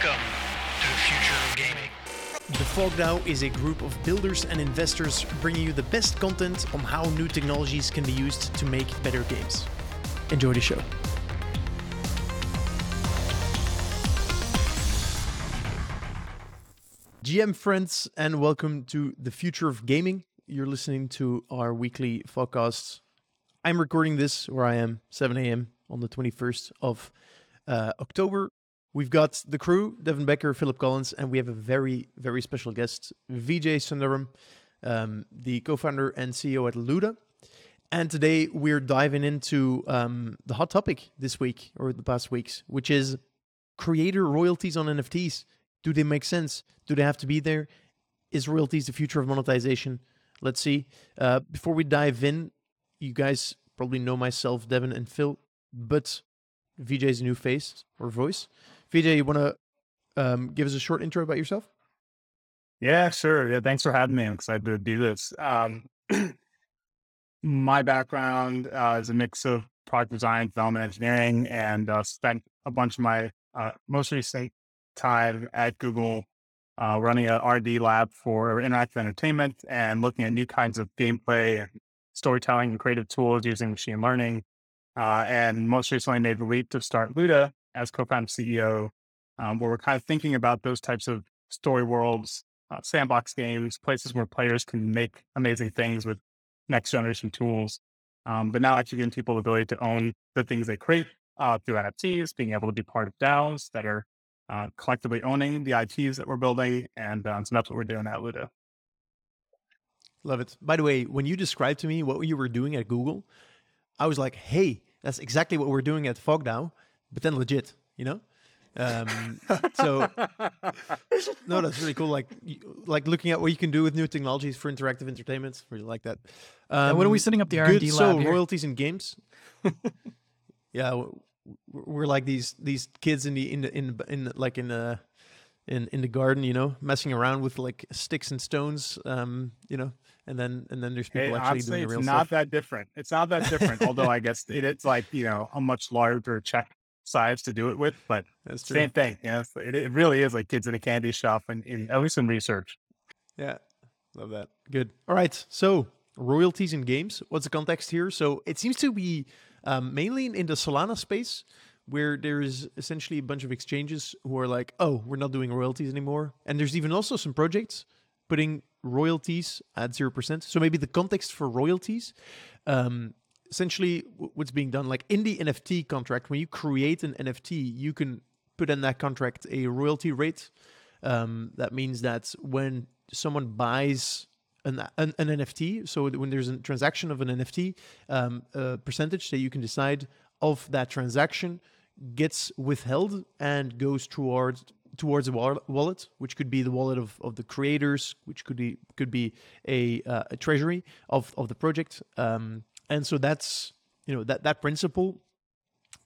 Welcome to the future of gaming. The FogDAO is a group of builders and investors bringing you the best content on how new technologies can be used to make better games. Enjoy the show. GM friends, and welcome to the future of gaming. You're listening to our weekly FogCasts. I'm recording this where I am, 7 a.m. on the 21st of October. We've got the crew, Devin Becker, Philip Collins, and we have a very, very special guest, Vijay Sundaram, the co-founder and CEO at Luda. And today we're diving into the hot topic this week, or the past weeks, which is creator royalties on NFTs. Do they make sense? Do they have to be there? Is royalties the future of monetization? Let's see. Before we dive in, you guys probably know myself, Devin and Phil, but Vijay's new face or voice. Vijay, you want to give us a short intro about yourself? Yeah, sure. Yeah, thanks for having me. I'm excited to do this. My background is a mix of product design, development, engineering, and spent a bunch of my most recent time at Google running an R&D lab for interactive entertainment and looking at new kinds of gameplay and storytelling and creative tools using machine learning. And most recently made the leap to start Luda as co-founder and CEO, where we're kind of thinking about those types of story worlds, sandbox games, places where players can make amazing things with next generation tools. But now actually giving people the ability to own the things they create through NFTs, being able to be part of DAOs that are collectively owning the IPs that we're building, and so that's what we're doing at Luda. Love it. By the way, when you described to me what you were doing at Google, I was like, hey, that's exactly what we're doing at FogDAO, but then legit, you know? No, that's really cool. Like looking at what you can do with new technologies for interactive entertainment. Really like that. What are we setting up the R&D lab here? Royalties in games. Yeah. We're like these kids in the garden, you know, messing around with like sticks and stones, you know, and then there's people actually doing the real stuff. It's not that different. Although I guess it's like, you know, a much larger check size to do it with, but same thing. Yeah, you know, it really is like kids in a candy shop, and at least in research. Yeah, love that. Good. All right. So royalties in games. What's the context here? So it seems to be mainly in the Solana space, where there is essentially a bunch of exchanges who are like, oh, we're not doing royalties anymore. And there's even also some projects putting royalties at 0%. So maybe the context for royalties, essentially what's being done, like in the NFT contract, when you create an NFT, you can put in that contract a royalty rate. That means that when someone buys an NFT, so when there's a transaction of an NFT, a percentage that you can decide of that transaction gets withheld and goes towards a wallet, which could be the wallet of the creators, which could be a treasury of the project, and so that's, you know, that principle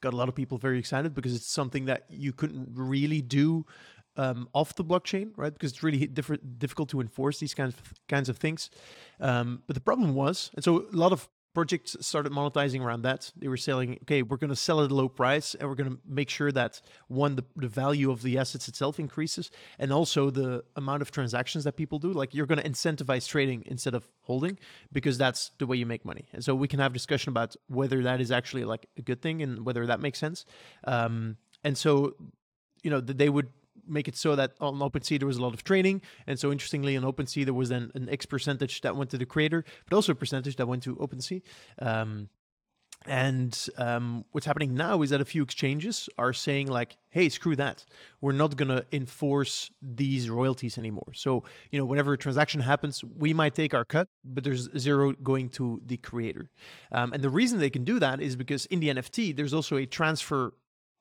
got a lot of people very excited because it's something that you couldn't really do off the blockchain, right? Because it's really difficult to enforce these kinds of things. But the problem was, and so a lot of projects started monetizing around that. They were selling, okay, we're going to sell at a low price, and we're going to make sure that, one, the value of the assets itself increases, and also the amount of transactions that people do. Like, you're going to incentivize trading instead of holding, because that's the way you make money. And so we can have discussion about whether that is actually like a good thing and whether that makes sense. And so, you know, they would make it so that on OpenSea there was a lot of trading, and so interestingly on OpenSea there was then an X percentage that went to the creator, but also a percentage that went to OpenSea. What's happening now is that a few exchanges are saying like, hey, screw that. We're not going to enforce these royalties anymore. So, you know, whenever a transaction happens, we might take our cut, but there's zero going to the creator. And the reason they can do that is because in the NFT, there's also a transfer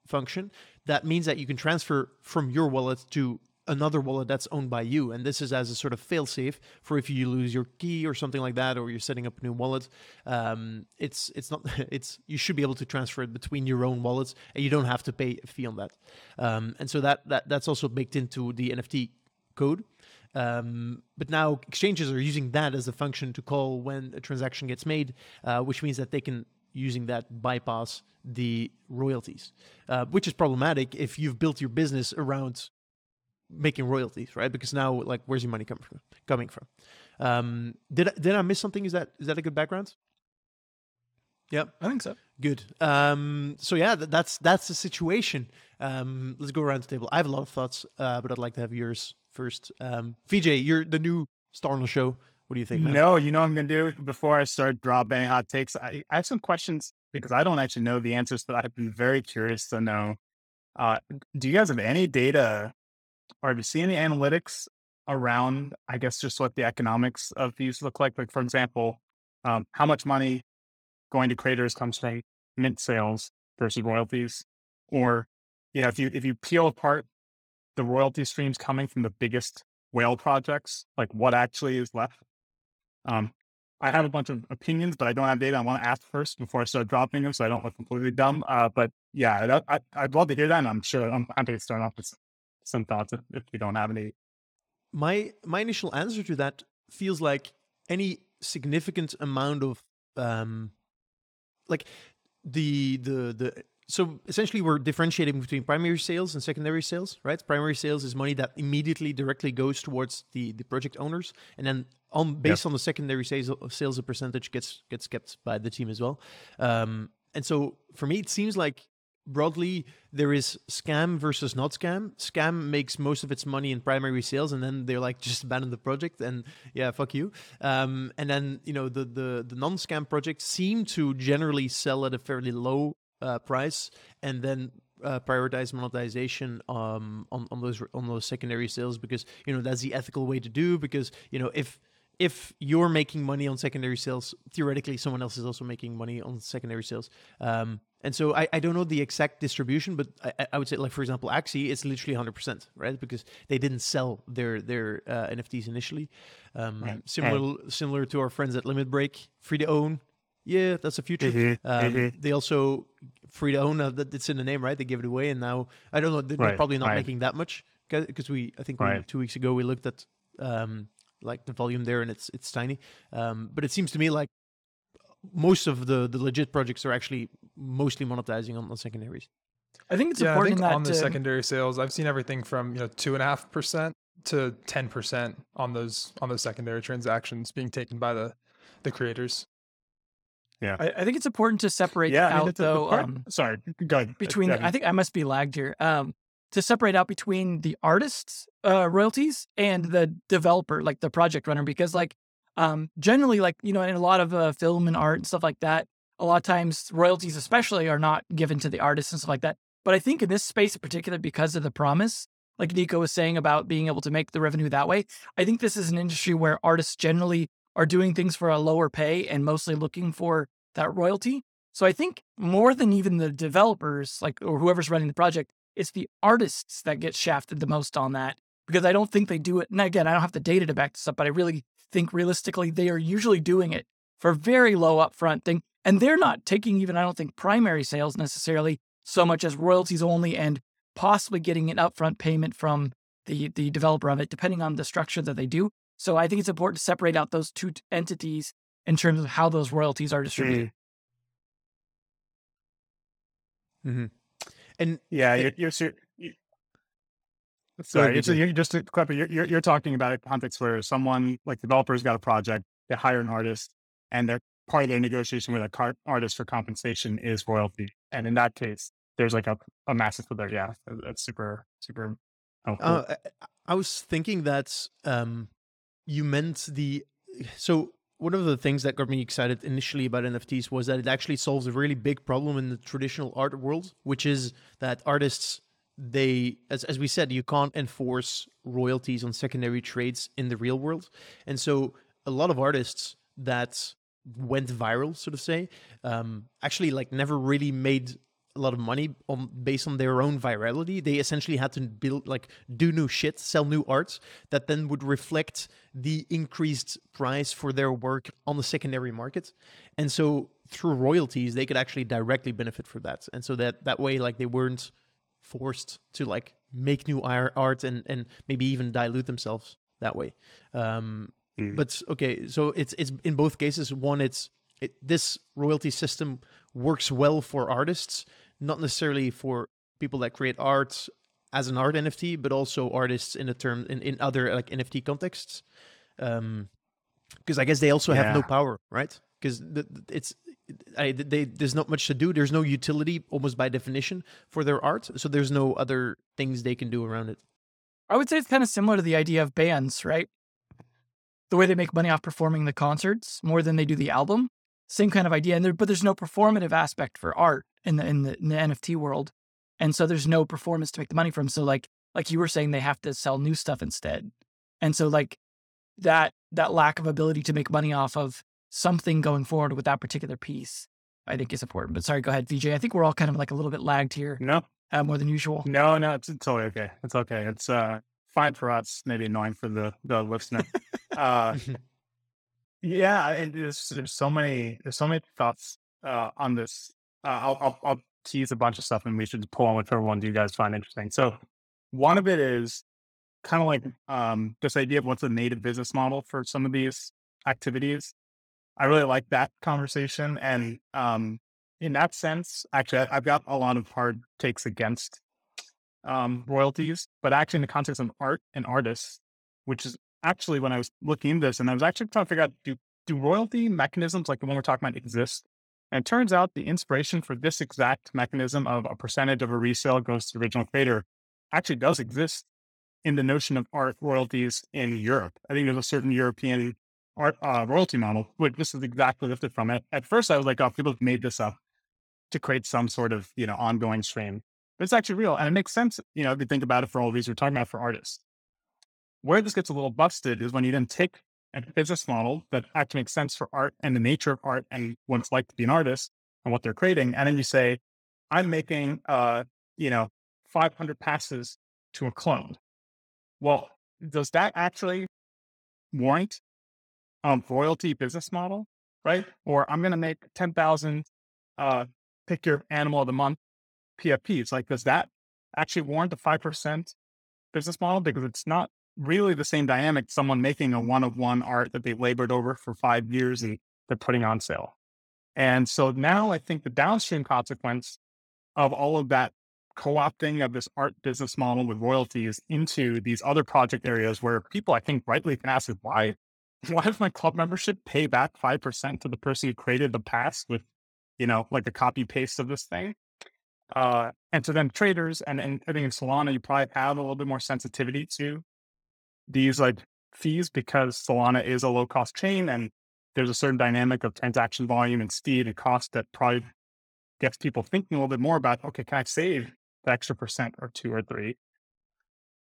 function. That means that you can transfer from your wallet to another wallet that's owned by you. And this is as a sort of failsafe for if you lose your key or something like that, or you're setting up a new wallet. You should be able to transfer it between your own wallets, and you don't have to pay a fee on that. And so that's also baked into the NFT code. But now exchanges are using that as a function to call when a transaction gets made, which means that they can, using that, bypass the royalties, which is problematic if you've built your business around making royalties, right? Because now, like, where's your money coming from? Did I miss something? Is that a good background? Yeah, I think so. Good. So yeah, that's the situation. Let's go around the table. I have a lot of thoughts, but I'd like to have yours first. Vijay, you're the new star on the show. What do you think, man? No, you know what I'm going to do before I start dropping hot takes? I have some questions because I don't actually know the answers, but I've been very curious to know. Do you guys have any data or have you seen any analytics around, I guess, just what the economics of these look like? Like, for example, how much money going to creators comes from mint sales versus royalties? Or, you know, if you peel apart the royalty streams coming from the biggest whale projects, like what actually is left? I have a bunch of opinions, but I don't have data. I want to ask first before I start dropping them, so I don't look completely dumb. But yeah, I'd love to hear that, and I'm sure I'm going to start off with some thoughts if you don't have any. My initial answer to that feels like any significant amount of so essentially we're differentiating between primary sales and secondary sales, right? Primary sales is money that immediately directly goes towards the project owners, and then based on the secondary sales, a percentage gets kept by the team as well. And so for me, it seems like broadly there is scam versus not scam. Scam makes most of its money in primary sales, and then they're like, just abandon the project and yeah, fuck you. And then, you know, the non-scam projects seem to generally sell at a fairly low price, and then prioritize monetization on those secondary sales, because, you know, that's the ethical way to do. Because, you know, if you're making money on secondary sales, theoretically someone else is also making money on secondary sales. And so I don't know the exact distribution, but I would say, like, for example, Axie, it's literally 100%, right? Because they didn't sell their NFTs initially. Right. Similar to our friends at Limit Break, free to own. Yeah, that's the future. Mm-hmm. They also free to own. It's in the name, right? They give it away, and now I don't know. They're probably not making that much, because I think 2 weeks ago we looked at like the volume there, and it's tiny. But it seems to me like most of the legit projects are actually mostly monetizing on the secondaries. I think it's important that on the secondary sales, I've seen everything from 2.5% to 10% on those secondary transactions being taken by the creators. Yeah, I think it's important to separate out, though. Sorry, go ahead. Between, I think I must be lagged here. To separate out between the artist's royalties and the developer, like the project runner, because generally, in a lot of film and art and stuff like that, a lot of times royalties, especially, are not given to the artists and stuff like that. But I think in this space in particular, because of the promise, like Nico was saying about being able to make the revenue that way, I think this is an industry where artists generally are doing things for a lower pay and mostly looking for that royalty. So I think more than even the developers, or whoever's running the project, it's the artists that get shafted the most on that, because I don't think they do it. And again, I don't have the data to back this up, but I really think realistically, they are usually doing it for very low upfront thing. And they're not taking even, I don't think, primary sales necessarily so much as royalties only, and possibly getting an upfront payment from the developer of it, depending on the structure that they do. So I think it's important to separate out those two entities in terms of how those royalties are distributed. Mm-hmm. And you're talking about a context where someone, like developers, got a project, they hire an artist, and they're part of their negotiation with an artist for compensation is royalty. And in that case, there's like a massive split there. Yeah, that's super, super helpful. I was thinking that you meant so one of the things that got me excited initially about NFTs was that it actually solves a really big problem in the traditional art world, which is that artists, they, as we said, you can't enforce royalties on secondary trades in the real world. And so a lot of artists that went viral, so to say, actually never really made a lot of money based on their own virality. They essentially had to build, do new shit, sell new art that then would reflect the increased price for their work on the secondary market. And so through royalties, they could actually directly benefit from that. And so that way, they weren't forced to make new art and maybe even dilute themselves that way. But okay, so it's in both cases. One, this royalty system works well for artists, not necessarily for people that create art as an art NFT, but also artists in the term in other like NFT contexts, because I guess they also have no power, right? Because there's not much to do. There's no utility almost by definition for their art, so there's no other things they can do around it. I would say it's kind of similar to the idea of bands, right? The way they make money off performing the concerts more than they do the album. Same kind of idea, and but there's no performative aspect for art in the NFT world, and so there's no performance to make the money from. So like you were saying, they have to sell new stuff instead, and so like that lack of ability to make money off of something going forward with that particular piece, I think is important. But sorry, go ahead, Vijay. I think we're all kind of like a little bit lagged here. No, more than usual. No, it's totally okay. It's okay. It's fine for us. Maybe annoying for the listener. Yeah, and there's so many thoughts on this. I'll tease a bunch of stuff, and we should pull on whichever ones you guys find interesting. So, one of it is kind of like this idea of what's a native business model for some of these activities. I really like that conversation, and in that sense, actually, I've got a lot of hard takes against royalties, but actually, in the context of art and artists, which is actually, when I was looking into this, and I was actually trying to figure out, do royalty mechanisms like the one we're talking about exist? And it turns out the inspiration for this exact mechanism of a percentage of a resale goes to the original creator actually does exist in the notion of art royalties in Europe. I think there's a certain European art royalty model, which this is exactly lifted from it. At first, I was like, oh, people have made this up to create some sort of, ongoing stream. But it's actually real. And it makes sense, if you think about it for all the reasons we're talking about for artists. Where this gets a little busted is when you then take a business model that actually makes sense for art and the nature of art and what it's like to be an artist and what they're creating. And then you say, I'm making, 500 passes to a clone. Well, does that actually warrant royalty business model, right? Or I'm going to make 10,000 pick your animal of the month PFPs. Like, does that actually warrant a 5% business model? Because it's not really the same dynamic, someone making a one-of-one art that they labored over for 5 years and they're putting on sale. And so now I think the downstream consequence of all of that co-opting of this art business model with royalties into these other project areas where people, I think, rightly can ask, why does my club membership pay back 5% to the person who created the pass with, like a copy paste of this thing? And so then traders, and I think in Solana, you probably have a little bit more sensitivity to these like fees because Solana is a low cost chain and there's a certain dynamic of transaction volume and speed and cost that probably gets people thinking a little bit more about, okay, can I save the extra percent or two or three?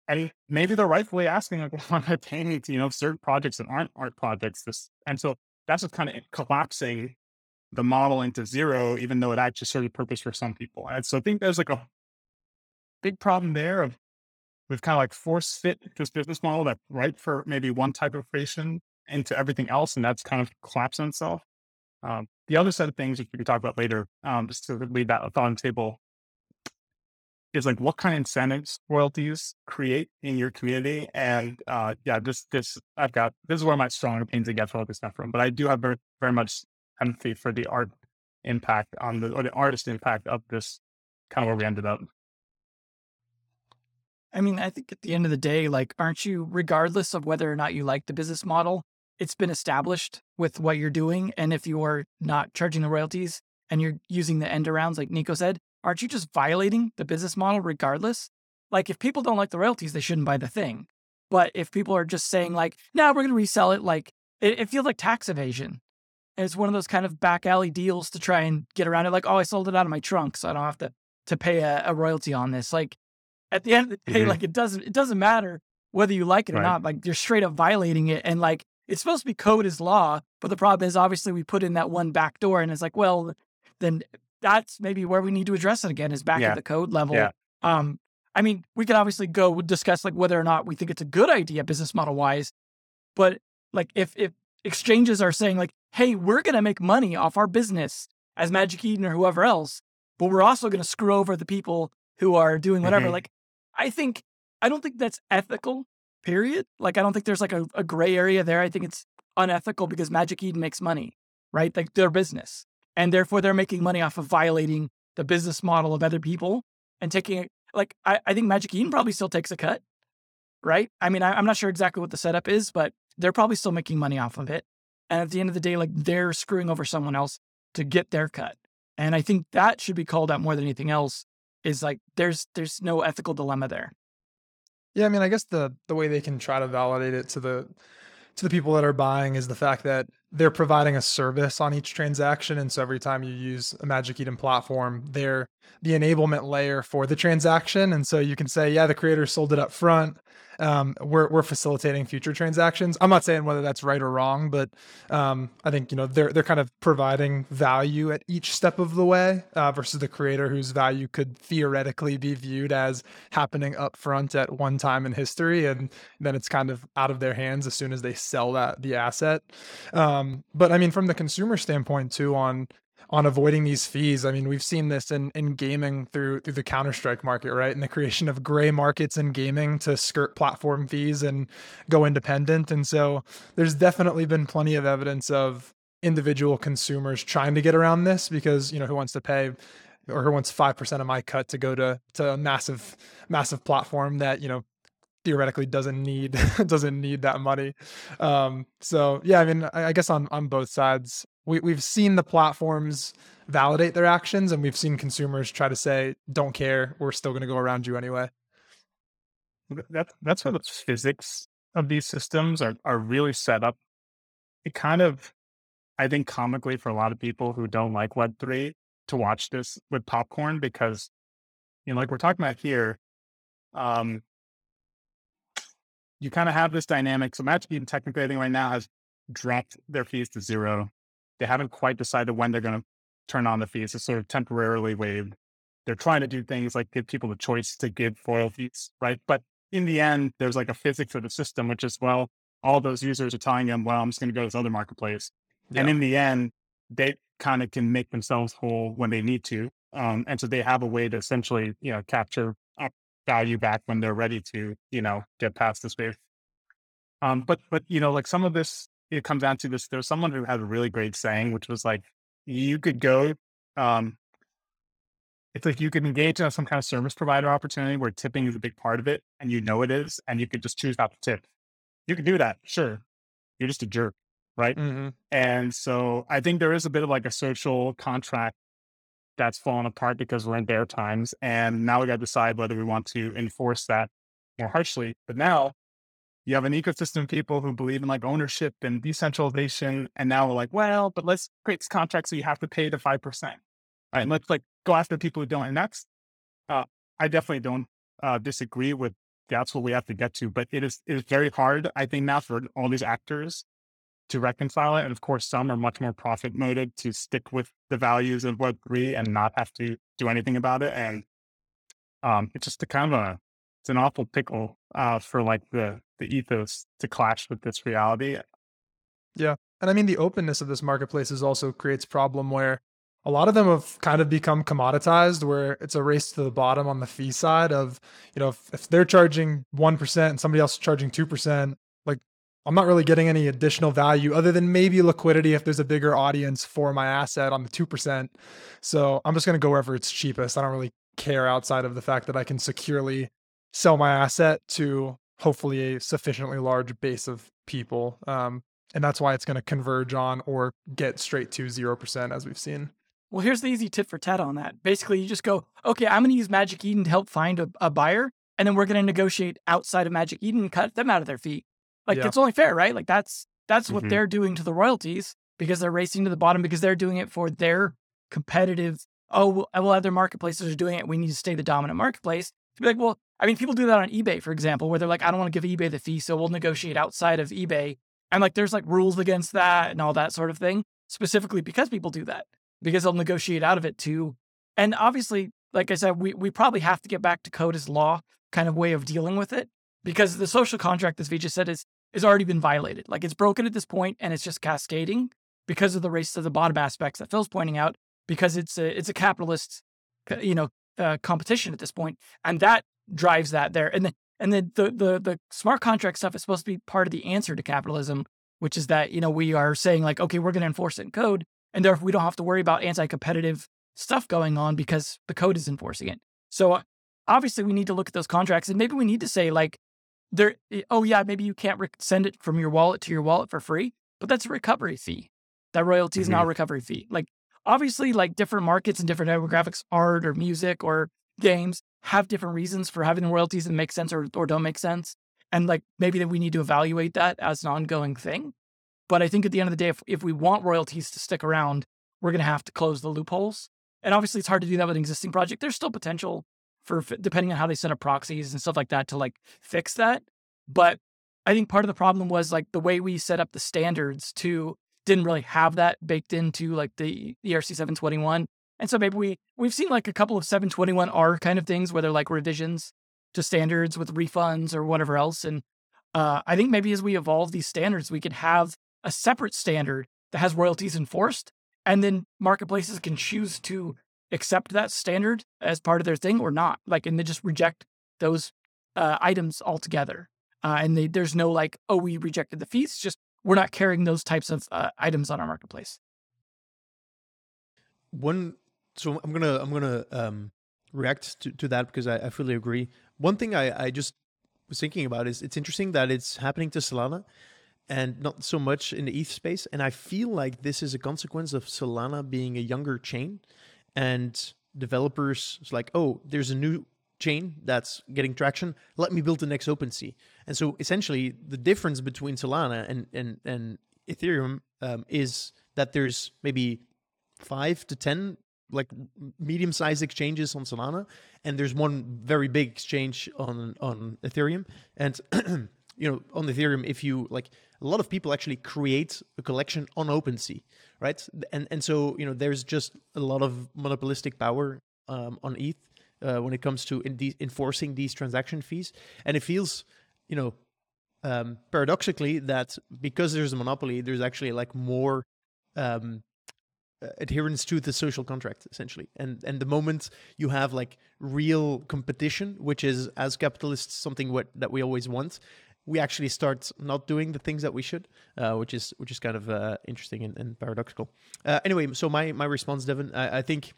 And maybe they're rightfully asking, like, why am I paying to, certain projects that aren't art projects? And so that's just kind of collapsing the model into zero, even though it actually served a purpose for some people. And so I think there's like a big problem there of we've kind of like force fit this business model that's right for maybe one type of creation into everything else. And that's kind of collapsed on itself. The other set of things which we could talk about later, just to leave that thought on the table, is like what kind of incentives royalties create in your community. And this is where my strong opinions against royalties come from, but I do have very, very much empathy for the art impact or the artist impact of this, kind of where we ended up. I mean, I think at the end of the day, like, aren't you, regardless of whether or not you like the business model, it's been established with what you're doing. And if you are not charging the royalties and you're using the end arounds, like Nico said, aren't you just violating the business model regardless? Like, if people don't like the royalties, they shouldn't buy the thing. But if people are just saying like, no, we're going to resell it, like, it feels like tax evasion. And it's one of those kind of back alley deals to try and get around it. Like, oh, I sold it out of my trunk, so I don't have to pay a royalty on this. Like, at the end of the day, like, it doesn't matter whether you like it or not. Like, you're straight up violating it. And like, it's supposed to be code is law, but the problem is obviously we put in that one back door and it's like, well, then that's maybe where we need to address it again, is back at the code level. Yeah. I mean, we could obviously go discuss like whether or not we think it's a good idea business model wise, but like if exchanges are saying like, hey, we're going to make money off our business as Magic Eden or whoever else, but we're also going to screw over the people who are doing whatever, like, I don't think that's ethical, period. Like, I don't think there's like a gray area there. I think it's unethical because Magic Eden makes money, right? Like, their business. And therefore, they're making money off of violating the business model of other people and taking like, I think Magic Eden probably still takes a cut, right? I mean, I'm not sure exactly what the setup is, but they're probably still making money off of it. And at the end of the day, like, they're screwing over someone else to get their cut. And I think that should be called out more than anything else, is like, there's no ethical dilemma there. Yeah, I mean, I guess the way they can try to validate it to the people that are buying is the fact that they're providing a service on each transaction. And so every time you use a Magic Eden platform, they're the enablement layer for the transaction. And so you can say, yeah, the creator sold it up front. We're facilitating future transactions. I'm not saying whether that's right or wrong, but I think, you know, they're kind of providing value at each step of the way versus the creator, whose value could theoretically be viewed as happening up front at one time in history, and then it's kind of out of their hands as soon as they sell the asset. But I mean, from the consumer standpoint too, on avoiding these fees. I mean, we've seen this in gaming through the Counter-Strike market, right? And the creation of gray markets in gaming to skirt platform fees and go independent. And so there's definitely been plenty of evidence of individual consumers trying to get around this, because, you know, who wants to pay, or who wants 5% of my cut to go to a massive platform that, you know, theoretically doesn't need that money. So yeah, I mean, I guess on both sides, we've seen the platforms validate their actions, and we've seen consumers try to say, don't care, we're still going to go around you anyway. That's how the physics of these systems are really set up. It kind of, I think, comically, for a lot of people who don't like Web3, to watch this with popcorn, because, you know, like we're talking about here, you kind of have this dynamic. So Magic Eden technically, I think right now, has dropped their fees to zero. They haven't quite decided when they're going to turn on the fees. It's sort of temporarily waived. They're trying to do things like give people the choice to give foil fees, right? But in the end, there's like a physics of the system, which is, well, all those users are telling them, well, I'm just going to go to this other marketplace. Yeah. And in the end, they kind of can make themselves whole when they need to. And so they have a way to essentially, you know, capture value back when they're ready to, you know, get past this wave. But, you know, like some of this, it comes down to this. There's someone who had a really great saying, which was like, you could go, it's like you could engage in some kind of service provider opportunity where tipping is a big part of it, and you know it is, and you could just choose not to tip. You could do that. Sure. You're just a jerk. Right. Mm-hmm. And so I think there is a bit of like a social contract that's fallen apart because we're in bear times. And now we got to decide whether we want to enforce that more harshly. But now you have an ecosystem of people who believe in like ownership and decentralization. And now we're like, well, but let's create this contract so you have to pay the 5%. All right. And let's like go after people who don't. And that's, I definitely don't disagree with that's what we have to get to. But it is very hard, I think, now for all these actors to reconcile it. And of course, some are much more profit motive to stick with the values of Web3 and not have to do anything about it. And it's just it's an awful pickle for like the ethos to clash with this reality. Yeah. And I mean, the openness of this marketplace is also creates problem where a lot of them have kind of become commoditized, where it's a race to the bottom on the fee side of, you know, if they're charging 1% and somebody else is charging 2%, I'm not really getting any additional value other than maybe liquidity if there's a bigger audience for my asset on the 2%. So I'm just going to go wherever it's cheapest. I don't really care outside of the fact that I can securely sell my asset to hopefully a sufficiently large base of people. And that's why it's going to converge on or get straight to 0% as we've seen. Well, here's the easy tit for tat on that. Basically, you just go, okay, I'm going to use Magic Eden to help find a buyer. And then we're going to negotiate outside of Magic Eden and cut them out of their fee. Like, yeah. It's only fair, right? Like, that's what they're doing to the royalties, because they're racing to the bottom, because they're doing it for their competitive, other marketplaces are doing it. We need to stay the dominant marketplace. To be like, well, I mean, people do that on eBay, for example, where they're like, I don't want to give eBay the fee, so we'll negotiate outside of eBay. And like, there's like rules against that and all that sort of thing, specifically because people do that, because they'll negotiate out of it too. And obviously, like I said, we probably have to get back to code as law kind of way of dealing with it, because the social contract, as Vijay said, is already been violated. Like, it's broken at this point, and it's just cascading because of the race to the bottom aspects that Phil's pointing out, because it's a capitalist, you know, competition at this point, and that drives that there. And the smart contract stuff is supposed to be part of the answer to capitalism, which is that, you know, we are saying like, okay, we're going to enforce it in code, and therefore we don't have to worry about anti-competitive stuff going on because the code is enforcing it. So obviously we need to look at those contracts, and maybe we need to say like, there, oh yeah, maybe you can't send it from your wallet to your wallet for free, but that's a recovery fee. That royalty is now a recovery fee. Like obviously like different markets and different demographics, art or music or games have different reasons for having royalties that make sense or don't make sense. And like maybe that we need to evaluate that as an ongoing thing. But I think at the end of the day, if we want royalties to stick around, we're going to have to close the loopholes. And obviously it's hard to do that with an existing project. There's still potential for, depending on how they set up proxies and stuff like that, to like fix that. But I think part of the problem was like the way we set up the standards too didn't really have that baked into like the ERC-721. And so maybe we've seen like a couple of 721R kind of things where they're like revisions to standards with refunds or whatever else. And I think maybe as we evolve these standards, we could have a separate standard that has royalties enforced, and then marketplaces can choose to accept that standard as part of their thing or not. Like, and they just reject those items altogether. There's no like, oh, we rejected the fees. It's just we're not carrying those types of items on our marketplace. So I'm gonna react to that because I fully agree. One thing I just was thinking about is it's interesting that it's happening to Solana and not so much in the ETH space. And I feel like this is a consequence of Solana being a younger chain and developers, it's like, oh, there's a new chain that's getting traction. Let me build the next OpenSea. And so essentially the difference between Solana and Ethereum is that there's maybe 5 to 10 like medium-sized exchanges on Solana, and there's one very big exchange on Ethereum. And you know, on Ethereum, if you like, a lot of people actually create a collection on OpenSea, right? And so, you know, there's just a lot of monopolistic power on ETH when it comes to enforcing these transaction fees. And it feels, you know, paradoxically that because there's a monopoly, there's actually like more adherence to the social contract, essentially. And the moment you have like real competition, which is as capitalists something that we always want, we actually start not doing the things that we should, which is kind of interesting and paradoxical. Anyway, so my response, Devin, I think.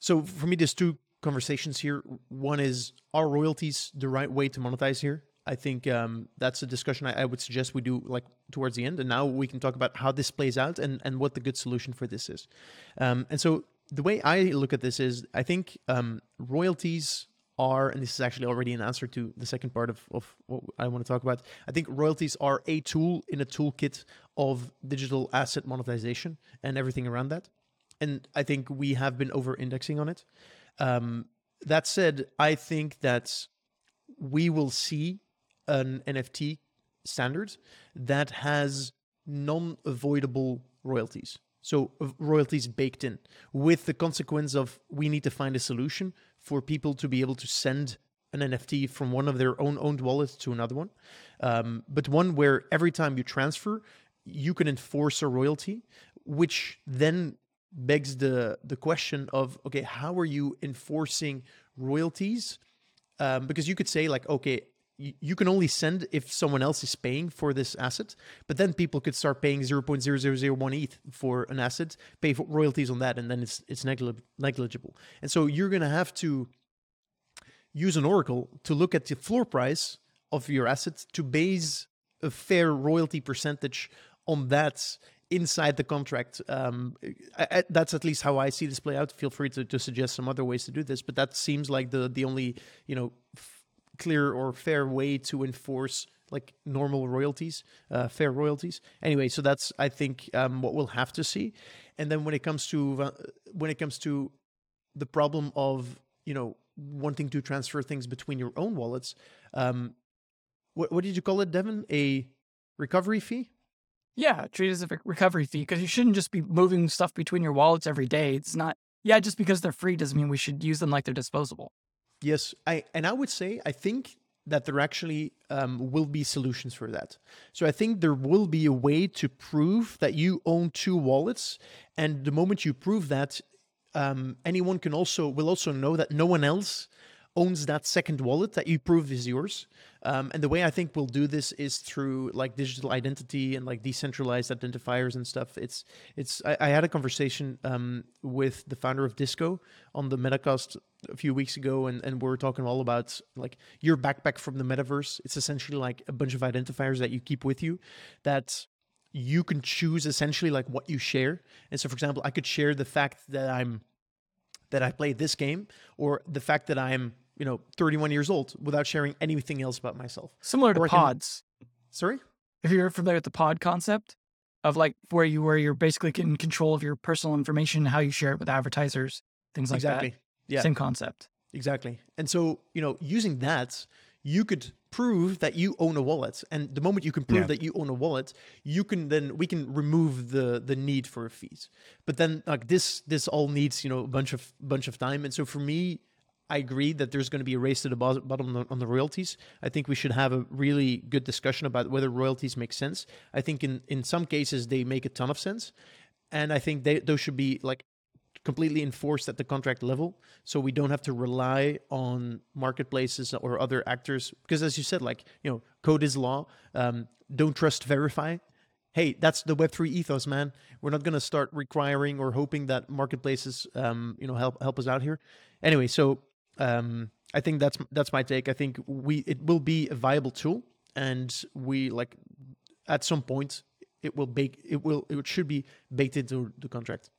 So for me, there's two conversations here. One is, are royalties the right way to monetize here? I think that's a discussion I would suggest we do like towards the end. And now we can talk about how this plays out and what the good solution for this is. And so the way I look at this is, I think royalties are, and this is actually already an answer to the second part of what I want to talk about. I think royalties are a tool in a toolkit of digital asset monetization and everything around that. And I think we have been over-indexing on it. That said, I think that we will see an NFT standard that has non-avoidable royalties. So royalties baked in, with the consequence of we need to find a solution for people to be able to send an NFT from one of their own owned wallets to another one. But one where every time you transfer, you can enforce a royalty, which then begs the question of, okay, how are you enforcing royalties? Because you could say like, okay, you can only send if someone else is paying for this asset, but then people could start paying 0.0001 ETH for an asset, pay for royalties on that, and then it's negligible. And so you're going to have to use an oracle to look at the floor price of your asset to base a fair royalty percentage on that inside the contract. That's at least how I see this play out. Feel free to suggest some other ways to do this, but that seems like the only, you know, clear or fair way to enforce like normal royalties, fair royalties. Anyway, so that's, I think, what we'll have to see. And then when it comes to the problem of, you know, wanting to transfer things between your own wallets, what did you call it, Devin? A recovery fee? Yeah, treat it as a recovery fee, because you shouldn't just be moving stuff between your wallets every day. It's not, yeah, just because they're free doesn't mean we should use them like they're disposable. Yes, I would say, I think that there actually will be solutions for that. So I think there will be a way to prove that you own two wallets. And the moment you prove that, anyone will also know that no one else owns that second wallet that you prove is yours. And the way I think we'll do this is through like digital identity and like decentralized identifiers and stuff. I had a conversation with the founder of Disco on the MetaCast a few weeks ago, and we were talking all about like your backpack from the metaverse. It's essentially like a bunch of identifiers that you keep with you that you can choose essentially like what you share. And so, for example, I could share the fact that I played this game, or the fact that I'm, 31 years old, without sharing anything else about myself. Similar to pods. Sorry? If you're familiar with the pod concept of like where you're basically in control of your personal information, how you share it with advertisers, things like that. Yeah. Same concept. Exactly. And so, using that, you could prove that you own a wallet. And the moment you can prove that you own a wallet, we can remove the need for fees. But then like this all needs, a bunch of time. And so for me, I agree that there's going to be a race to the bottom on the royalties. I think we should have a really good discussion about whether royalties make sense. I think in some cases they make a ton of sense. And I think those should be like completely enforced at the contract level, so we don't have to rely on marketplaces or other actors, because as you said, like, code is law. Don't trust, verify. Hey, that's the Web3 ethos, man. We're not going to start requiring or hoping that marketplaces help us out here anyway. So I think that's my take. I think it will be a viable tool, and we like at some point it should be baked into the contract.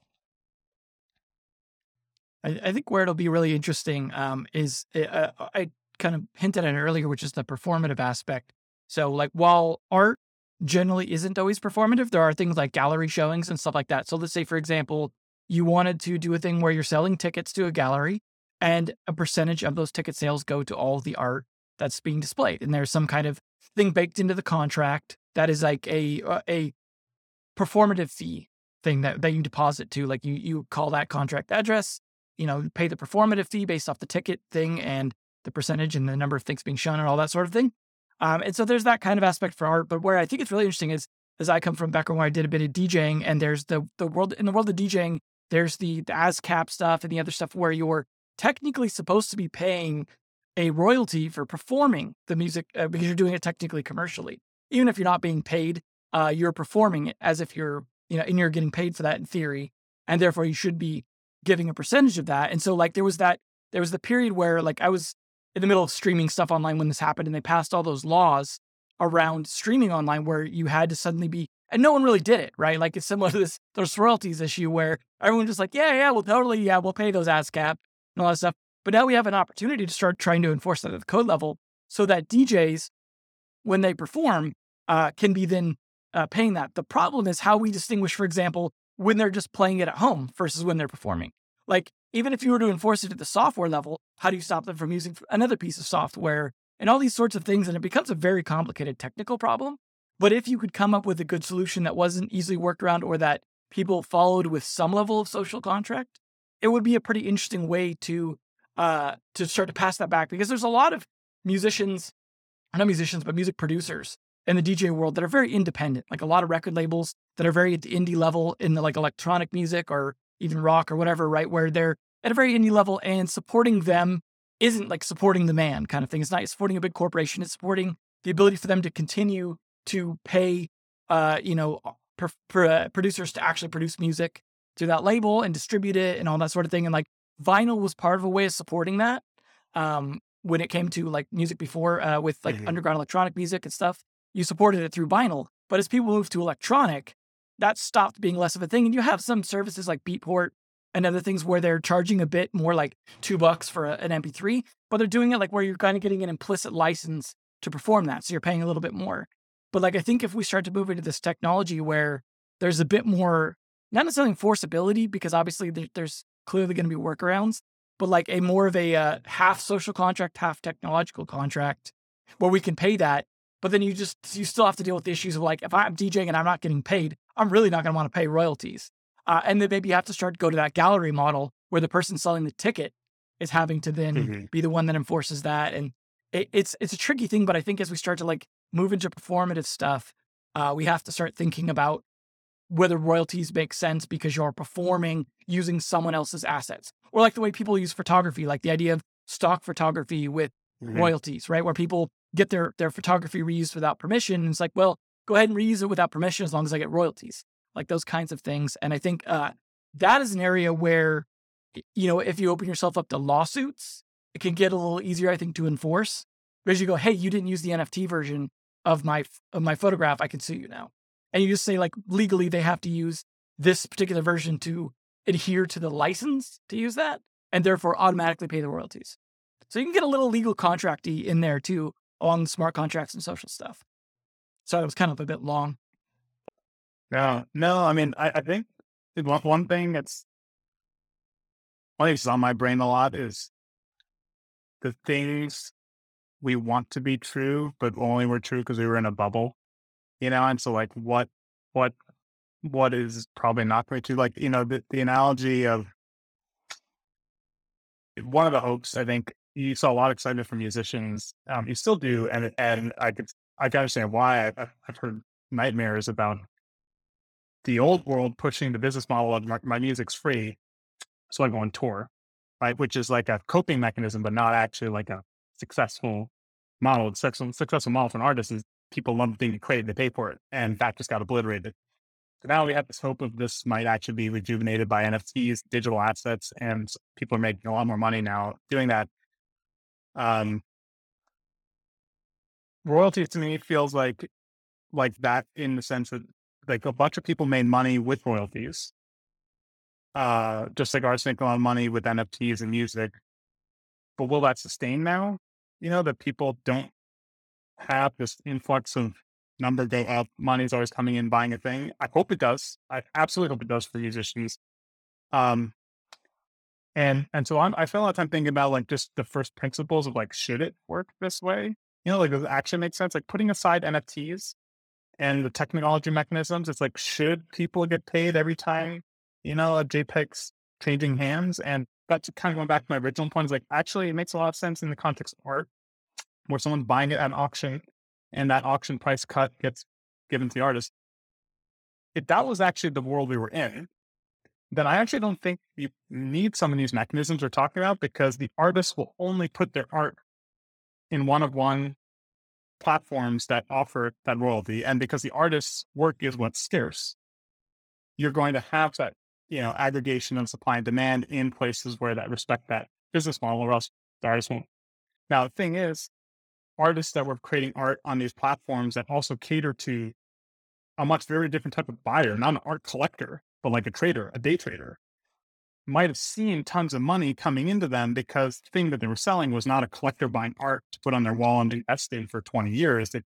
I think where it'll be really interesting is I kind of hinted at it earlier, which is the performative aspect. So like while art generally isn't always performative, there are things like gallery showings and stuff like that. So let's say, for example, you wanted to do a thing where you're selling tickets to a gallery and a percentage of those ticket sales go to all the art that's being displayed. And there's some kind of thing baked into the contract that is like a performative fee thing that you deposit to. Like you call that contract address. Pay the performative fee based off the ticket thing and the percentage and the number of things being shown and all that sort of thing. And so there's that kind of aspect for art. But where I think it's really interesting is, as I come from background where I did a bit of DJing, and there's the world of DJing, there's the ASCAP stuff and the other stuff where you're technically supposed to be paying a royalty for performing the music because you're doing it technically commercially. Even if you're not being paid, you're performing it as if you're, and you're getting paid for that in theory. And therefore you should be giving a percentage of that. And so like there was the period where like I was in the middle of streaming stuff online when this happened, and they passed all those laws around streaming online where you had to suddenly be, and no one really did it, right? Like it's similar to this royalties issue where everyone just like, we'll pay those ASCAP and all that stuff. But now we have an opportunity to start trying to enforce that at the code level so that DJs, when they perform, can be then paying that. The problem is how we distinguish, for example, when they're just playing it at home versus when they're performing. Like, even if you were to enforce it at the software level, how do you stop them from using another piece of software and all these sorts of things? And it becomes a very complicated technical problem. But if you could come up with a good solution that wasn't easily worked around, or that people followed with some level of social contract, it would be a pretty interesting way to start to pass that back. Because there's a lot of music producers in the DJ world that are very independent, like a lot of record labels that are very at the indie level in the like electronic music or even rock or whatever, right? Where they're at a very indie level, and supporting them isn't like supporting the man kind of thing. It's not supporting a big corporation. It's supporting the ability for them to continue to pay, producers to actually produce music through that label and distribute it and all that sort of thing. And like vinyl was part of a way of supporting that when it came to like music before with like underground electronic music and stuff. You supported it through vinyl, but as people moved to electronic, that stopped being less of a thing. And you have some services like Beatport and other things where they're charging a bit more, like $2 for an MP3, but they're doing it like where you're kind of getting an implicit license to perform that. So you're paying a little bit more. But like, I think if we start to move into this technology where there's a bit more, not necessarily enforceability, because obviously there's clearly going to be workarounds, but like a more of a half social contract, half technological contract where we can pay that. But then you still have to deal with the issues of like, if I'm DJing and I'm not getting paid, I'm really not going to want to pay royalties. And then maybe you have to start to go to that gallery model where the person selling the ticket is having to then be the one that enforces that. And it's a tricky thing, but I think as we start to like move into performative stuff, we have to start thinking about whether royalties make sense because you're performing using someone else's assets. Or like the way people use photography, like the idea of stock photography with royalties, right? Where people get their photography reused without permission. And it's like, well, go ahead and reuse it without permission as long as I get royalties, like those kinds of things. And I think that is an area where, you know, if you open yourself up to lawsuits, it can get a little easier, I think, to enforce. Because you go, hey, you didn't use the NFT version of my photograph, I can sue you now. And you just say, like, legally they have to use this particular version to adhere to the license to use that, and therefore automatically pay the royalties. So you can get a little legal contracty in there too, along the smart contracts and social stuff. So it was kind of a bit long. No, I mean, I think one thing that's on my brain a lot is the things we want to be true, but only were true because we were in a bubble, you know? And so like what is probably not going to, like, you know, the analogy of one of the hopes, I think you saw a lot of excitement from musicians. You still do. And I can understand why. I've heard nightmares about the old world pushing the business model of my music's free, so I go on tour, right? Which is like a coping mechanism, but not actually like a successful model. The successful model for an artist is people love the thing you create, they pay for it. And that just got obliterated. So now we have this hope of this might actually be rejuvenated by NFTs, digital assets, and people are making a lot more money now doing that. Royalties to me feels like that, in the sense that like a bunch of people made money with royalties. Just like artists make a lot of money with NFTs and music. But will that sustain now? You know, that people don't have this influx of numbers go up, money's always coming in, buying a thing. I hope it does. I absolutely hope it does for musicians. And so I spend a lot of time thinking about like just the first principles of like, should it work this way? You know, like, does it actually make sense? Like, putting aside NFTs and the technology mechanisms, it's like, should people get paid every time, you know, a JPEG's changing hands? And that's kind of going back to my original point, is like, actually, it makes a lot of sense in the context of art, where someone buying it at an auction and that auction price cut gets given to the artist. If that was actually the world we were in, then I actually don't think you need some of these mechanisms we're talking about, because the artists will only put their art in one-of-one platforms that offer that royalty. And because the artist's work is what's scarce, you're going to have that, you know, aggregation of supply and demand in places where that respect that business model, or else the artist won't. Now, the thing is, artists that were creating art on these platforms that also cater to a much very different type of buyer, not an art collector, but like a trader, a day trader, might have seen tons of money coming into them, because the thing that they were selling was not a collector buying art to put on their wall and invest in for 20 years. That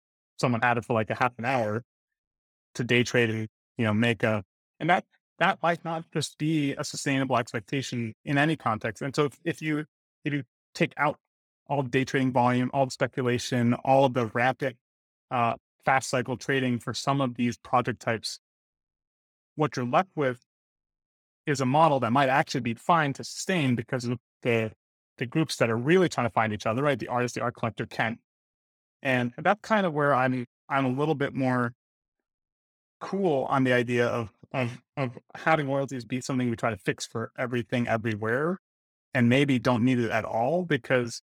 someone had it for like a half an hour to day trade and, you know, make a, and that might not just be a sustainable expectation in any context. And so if you take out all the day trading volume, all the speculation, all of the rapid, fast cycle trading for some of these project types, what you're left with is a model that might actually be fine to sustain, because of the groups that are really trying to find each other, right? The artist, the art collector can. And that's kind of where I'm a little bit more cool on the idea of having royalties be something we try to fix for everything everywhere, and maybe don't need it at all, because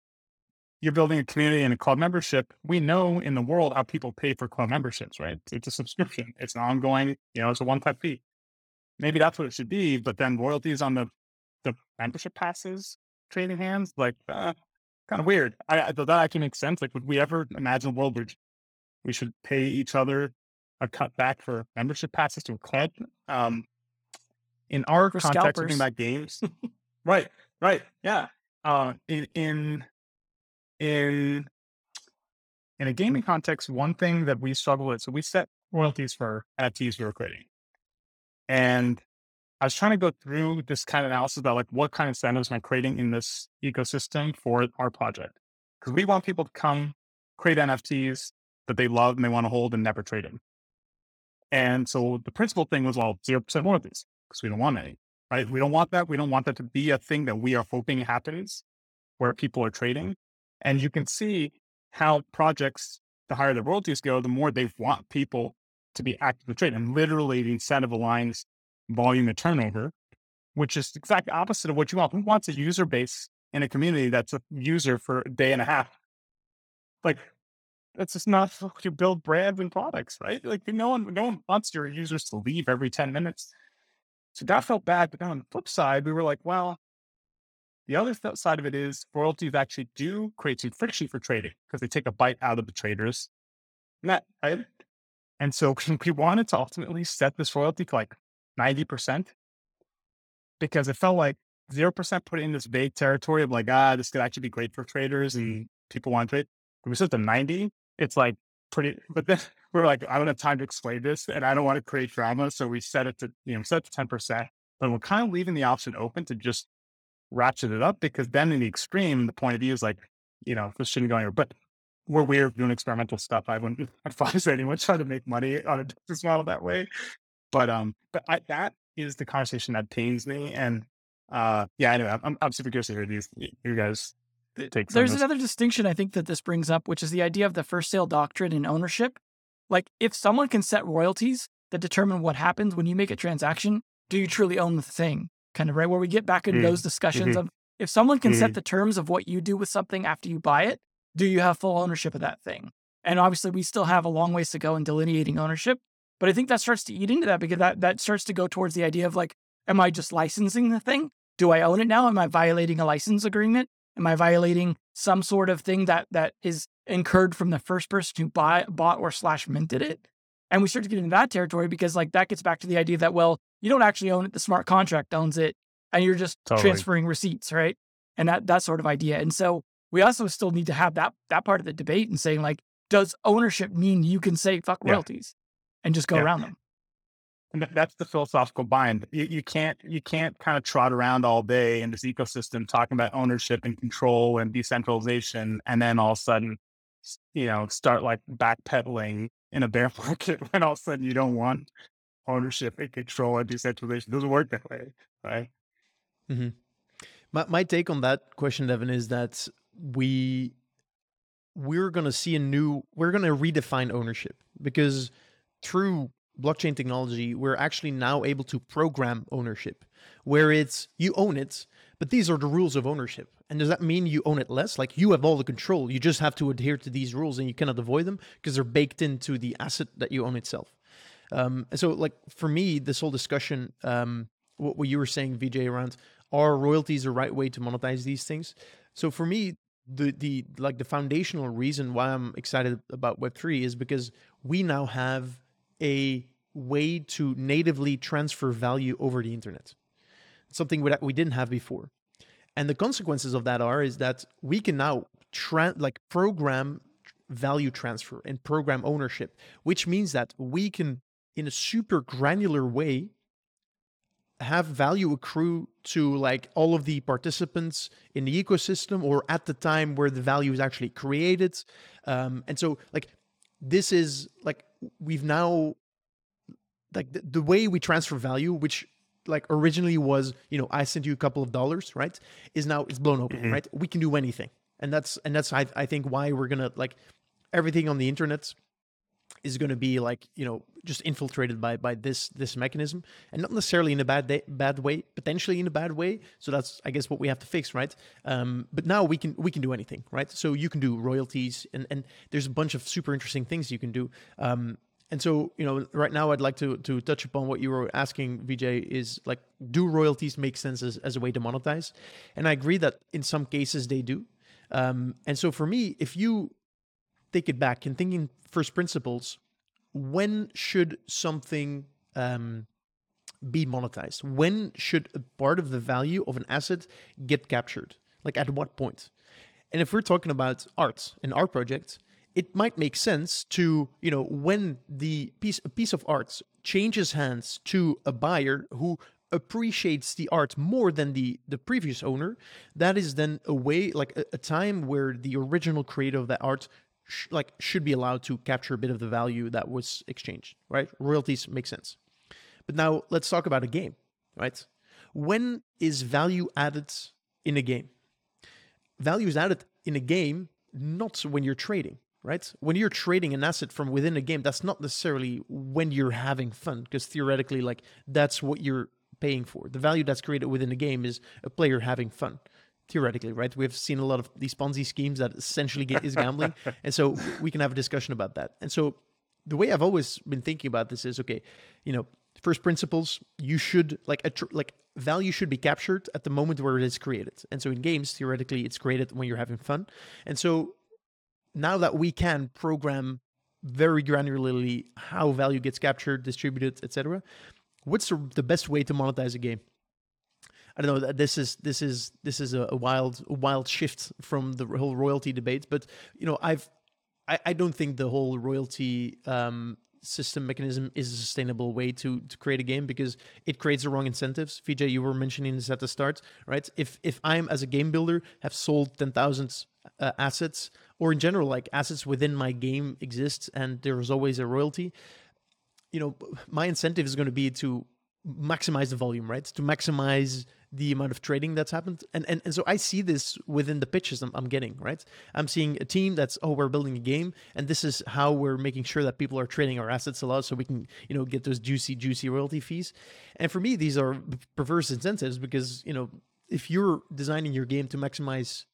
you're building a community and a club membership. We know in the world how people pay for club memberships, right? It's a subscription. It's an ongoing, you know, it's a one-time fee. Maybe that's what it should be, but then royalties on the membership passes, trading hands, like, kind of weird. Does that actually make sense? Like, would we ever imagine a world where we should pay each other a cut back for membership passes to a club? In our for context, scalpers. We're thinking about games. Right. Yeah. In a gaming context, one thing that we struggle with, so we set royalties for NFTs we were creating. And I was trying to go through this kind of analysis about like, what kind of incentives am I creating in this ecosystem for our project? Because we want people to come create NFTs that they love and they want to hold and never trade in. And so the principal thing was, well, 0% royalties, because we don't want any, right? We don't want that. We don't want that to be a thing that we are hoping happens where people are trading. And you can see how projects, the higher the royalties go, the more they want people to be active with trade. And literally the incentive aligns volume and turnover, which is the exact opposite of what you want. Who wants a user base in a community that's a user for a day and a half. Like, that's just not how you build brands and products, right? Like, no one wants your users to leave every 10 minutes. So that felt bad. But on the flip side, we were like, well, the other side of it is royalties actually do create some friction for trading because they take a bite out of the traders. Right? And so we wanted to ultimately set this royalty to like 90% because it felt like 0% put in this vague territory of like, this could actually be great for traders and people want to trade. If we set to 90, it's like pretty, but then we're like, I don't have time to explain this and I don't want to create drama. So we set it to, set it to 10%, but we're kind of leaving the option open to just ratchet it up because then in the extreme, the point of view is like, this shouldn't go anywhere, but we're weird doing experimental stuff. I wouldn't advise anyone trying to make money on a business model that way. But that is the conversation that pains me. And anyway, I'm super curious to hear you guys take. There's another distinction I think that this brings up, which is the idea of the first sale doctrine in ownership. Like if someone can set royalties that determine what happens when you make a transaction, do you truly own the thing? Kind of right where we get back into those discussions of if someone can set the terms of what you do with something after you buy it, do you have full ownership of that thing? And obviously we still have a long ways to go in delineating ownership, but I think that starts to eat into that because that starts to go towards the idea of like, am I just licensing the thing? Do I own it now? Am I violating a license agreement? Am I violating some sort of thing that is incurred from the first person who bought or / minted it? And we start to get into that territory because like that gets back to the idea that, well, you don't actually own it. The smart contract owns it and you're just transferring receipts, right? And that sort of idea. And so we also still need to have that part of the debate and saying like, does ownership mean you can say fuck royalties and just go around them? And that's the philosophical bind. You can't kind of trot around all day in this ecosystem talking about ownership and control and decentralization, and then all of a sudden, start like backpedaling in a bear market when all of a sudden you don't want ownership and control and decentralization. It doesn't work that way, right? Mm-hmm. My take on that question, Devin, is that we're going to see we're going to redefine ownership because through blockchain technology, we're actually now able to program ownership where it's you own it, but these are the rules of ownership. And does that mean you own it less? Like you have all the control. You just have to adhere to these rules and you cannot avoid them because they're baked into the asset that you own itself. So like for me, this whole discussion, what you were saying, Vijay, around are royalties the right way to monetize these things? So for me, the foundational reason why I'm excited about Web3 is because we now have a way to natively transfer value over the internet. It's something that we didn't have before. And the consequences of that is that we can now program value transfer and program ownership, which means that we can, in a super granular way, have value accrue to like all of the participants in the ecosystem or at the time where the value is actually created. And so like, this is like, we've now, like the way we transfer value, which like originally was, I sent you a couple of dollars, right? Is now it's blown open, right? We can do anything. And that's, I think why we're going to like everything on the internet is going to be like, just infiltrated by this mechanism, and not necessarily in a bad way, potentially in a bad way. So that's, I guess, what we have to fix. Right. But now we can do anything, right? So you can do royalties and there's a bunch of super interesting things you can do. And so, right now I'd like to touch upon what you were asking, Vijay, is like, do royalties make sense as a way to monetize? And I agree that in some cases they do. And so for me, if you take it back and thinking first principles, when should something be monetized? When should a part of the value of an asset get captured? Like at what point? And if we're talking about art and art projects, it might make sense to, when a piece of art changes hands to a buyer who appreciates the art more than the previous owner, that is then a way, like a time where the original creator of that art should be allowed to capture a bit of the value that was exchanged, right? Royalties make sense. But now let's talk about a game, right? When is value added in a game? Value is added in a game, not when you're trading, right? When you're trading an asset from within a game, that's not necessarily when you're having fun, because theoretically, like that's what you're paying for. The value that's created within a game is a player having fun. theoretically, right? We've seen a lot of these Ponzi schemes that essentially is gambling. And so we can have a discussion about that. And so the way I've always been thinking about this is, okay, you know, first principles, you should like value should be captured at the moment where it is created. And so in games, theoretically, it's created when you're having fun. And so now that we can program very granularly how value gets captured, distributed, etc., what's the best way to monetize a game? I don't know. This is a wild shift from the whole royalty debate. But you know, I don't think the whole royalty system mechanism is a sustainable way to create a game, because it creates the wrong incentives. Vijay, you were mentioning this at the start, right? If I'm as a game builder have sold 10,000 assets, or in general, like assets within my game exists, and there is always a royalty, you know, my incentive is going to be to maximize the volume, right? To maximize the amount of trading that's happened. And so I see this within the pitches I'm getting, right? I'm seeing a team that's, oh, we're building a game, and this is how we're making sure that people are trading our assets a lot so we can, you know, get those juicy royalty fees. And for me, these are perverse incentives, because, you know, if you're designing your game to maximize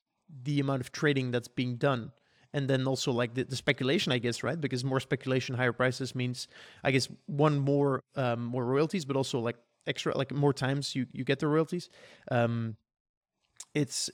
the amount of trading that's being done, and then also like the speculation, I guess, right? Because more speculation, higher prices means, I guess, one, more royalties, but also like extra, like more times you get the royalties. It's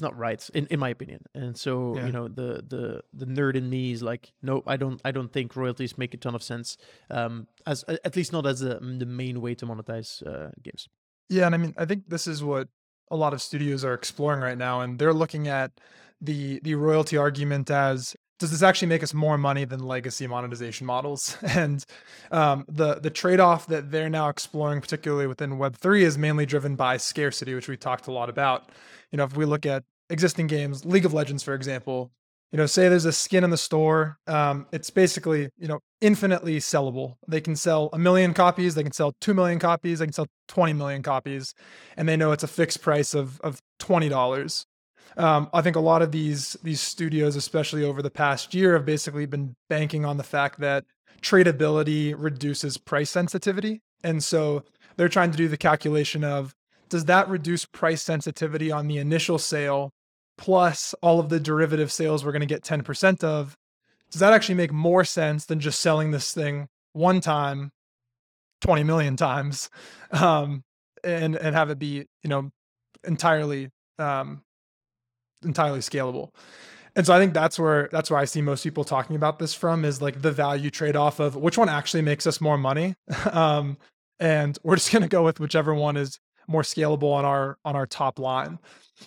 not right in my opinion. And so, yeah, you know, the nerd in me is like, no, I don't think royalties make a ton of sense. As at least not as the main way to monetize games. Yeah, and I mean, I think this is what a lot of studios are exploring right now, and they're looking at the royalty argument as, does this actually make us more money than legacy monetization models? And the trade-off that they're now exploring, particularly within Web3, is mainly driven by scarcity, which we talked a lot about. You know, if we look at existing games, League of Legends, for example, you know, say there's a skin in the store, it's basically, you know, infinitely sellable. They can sell 1 million copies, they can sell 2 million copies, they can sell 20 million copies, and they know it's a fixed price of $20. I think a lot of these studios, especially over the past year, have basically been banking on the fact that tradability reduces price sensitivity. And so they're trying to do the calculation of, does that reduce price sensitivity on the initial sale, plus all of the derivative sales we're going to get 10% of? Does that actually make more sense than just selling this thing one time, 20 million times, and have it be, you know, entirely scalable? And so I think that's where I see most people talking about this from, is like the value trade-off of which one actually makes us more money. And we're just going to go with whichever one is more scalable on our top line.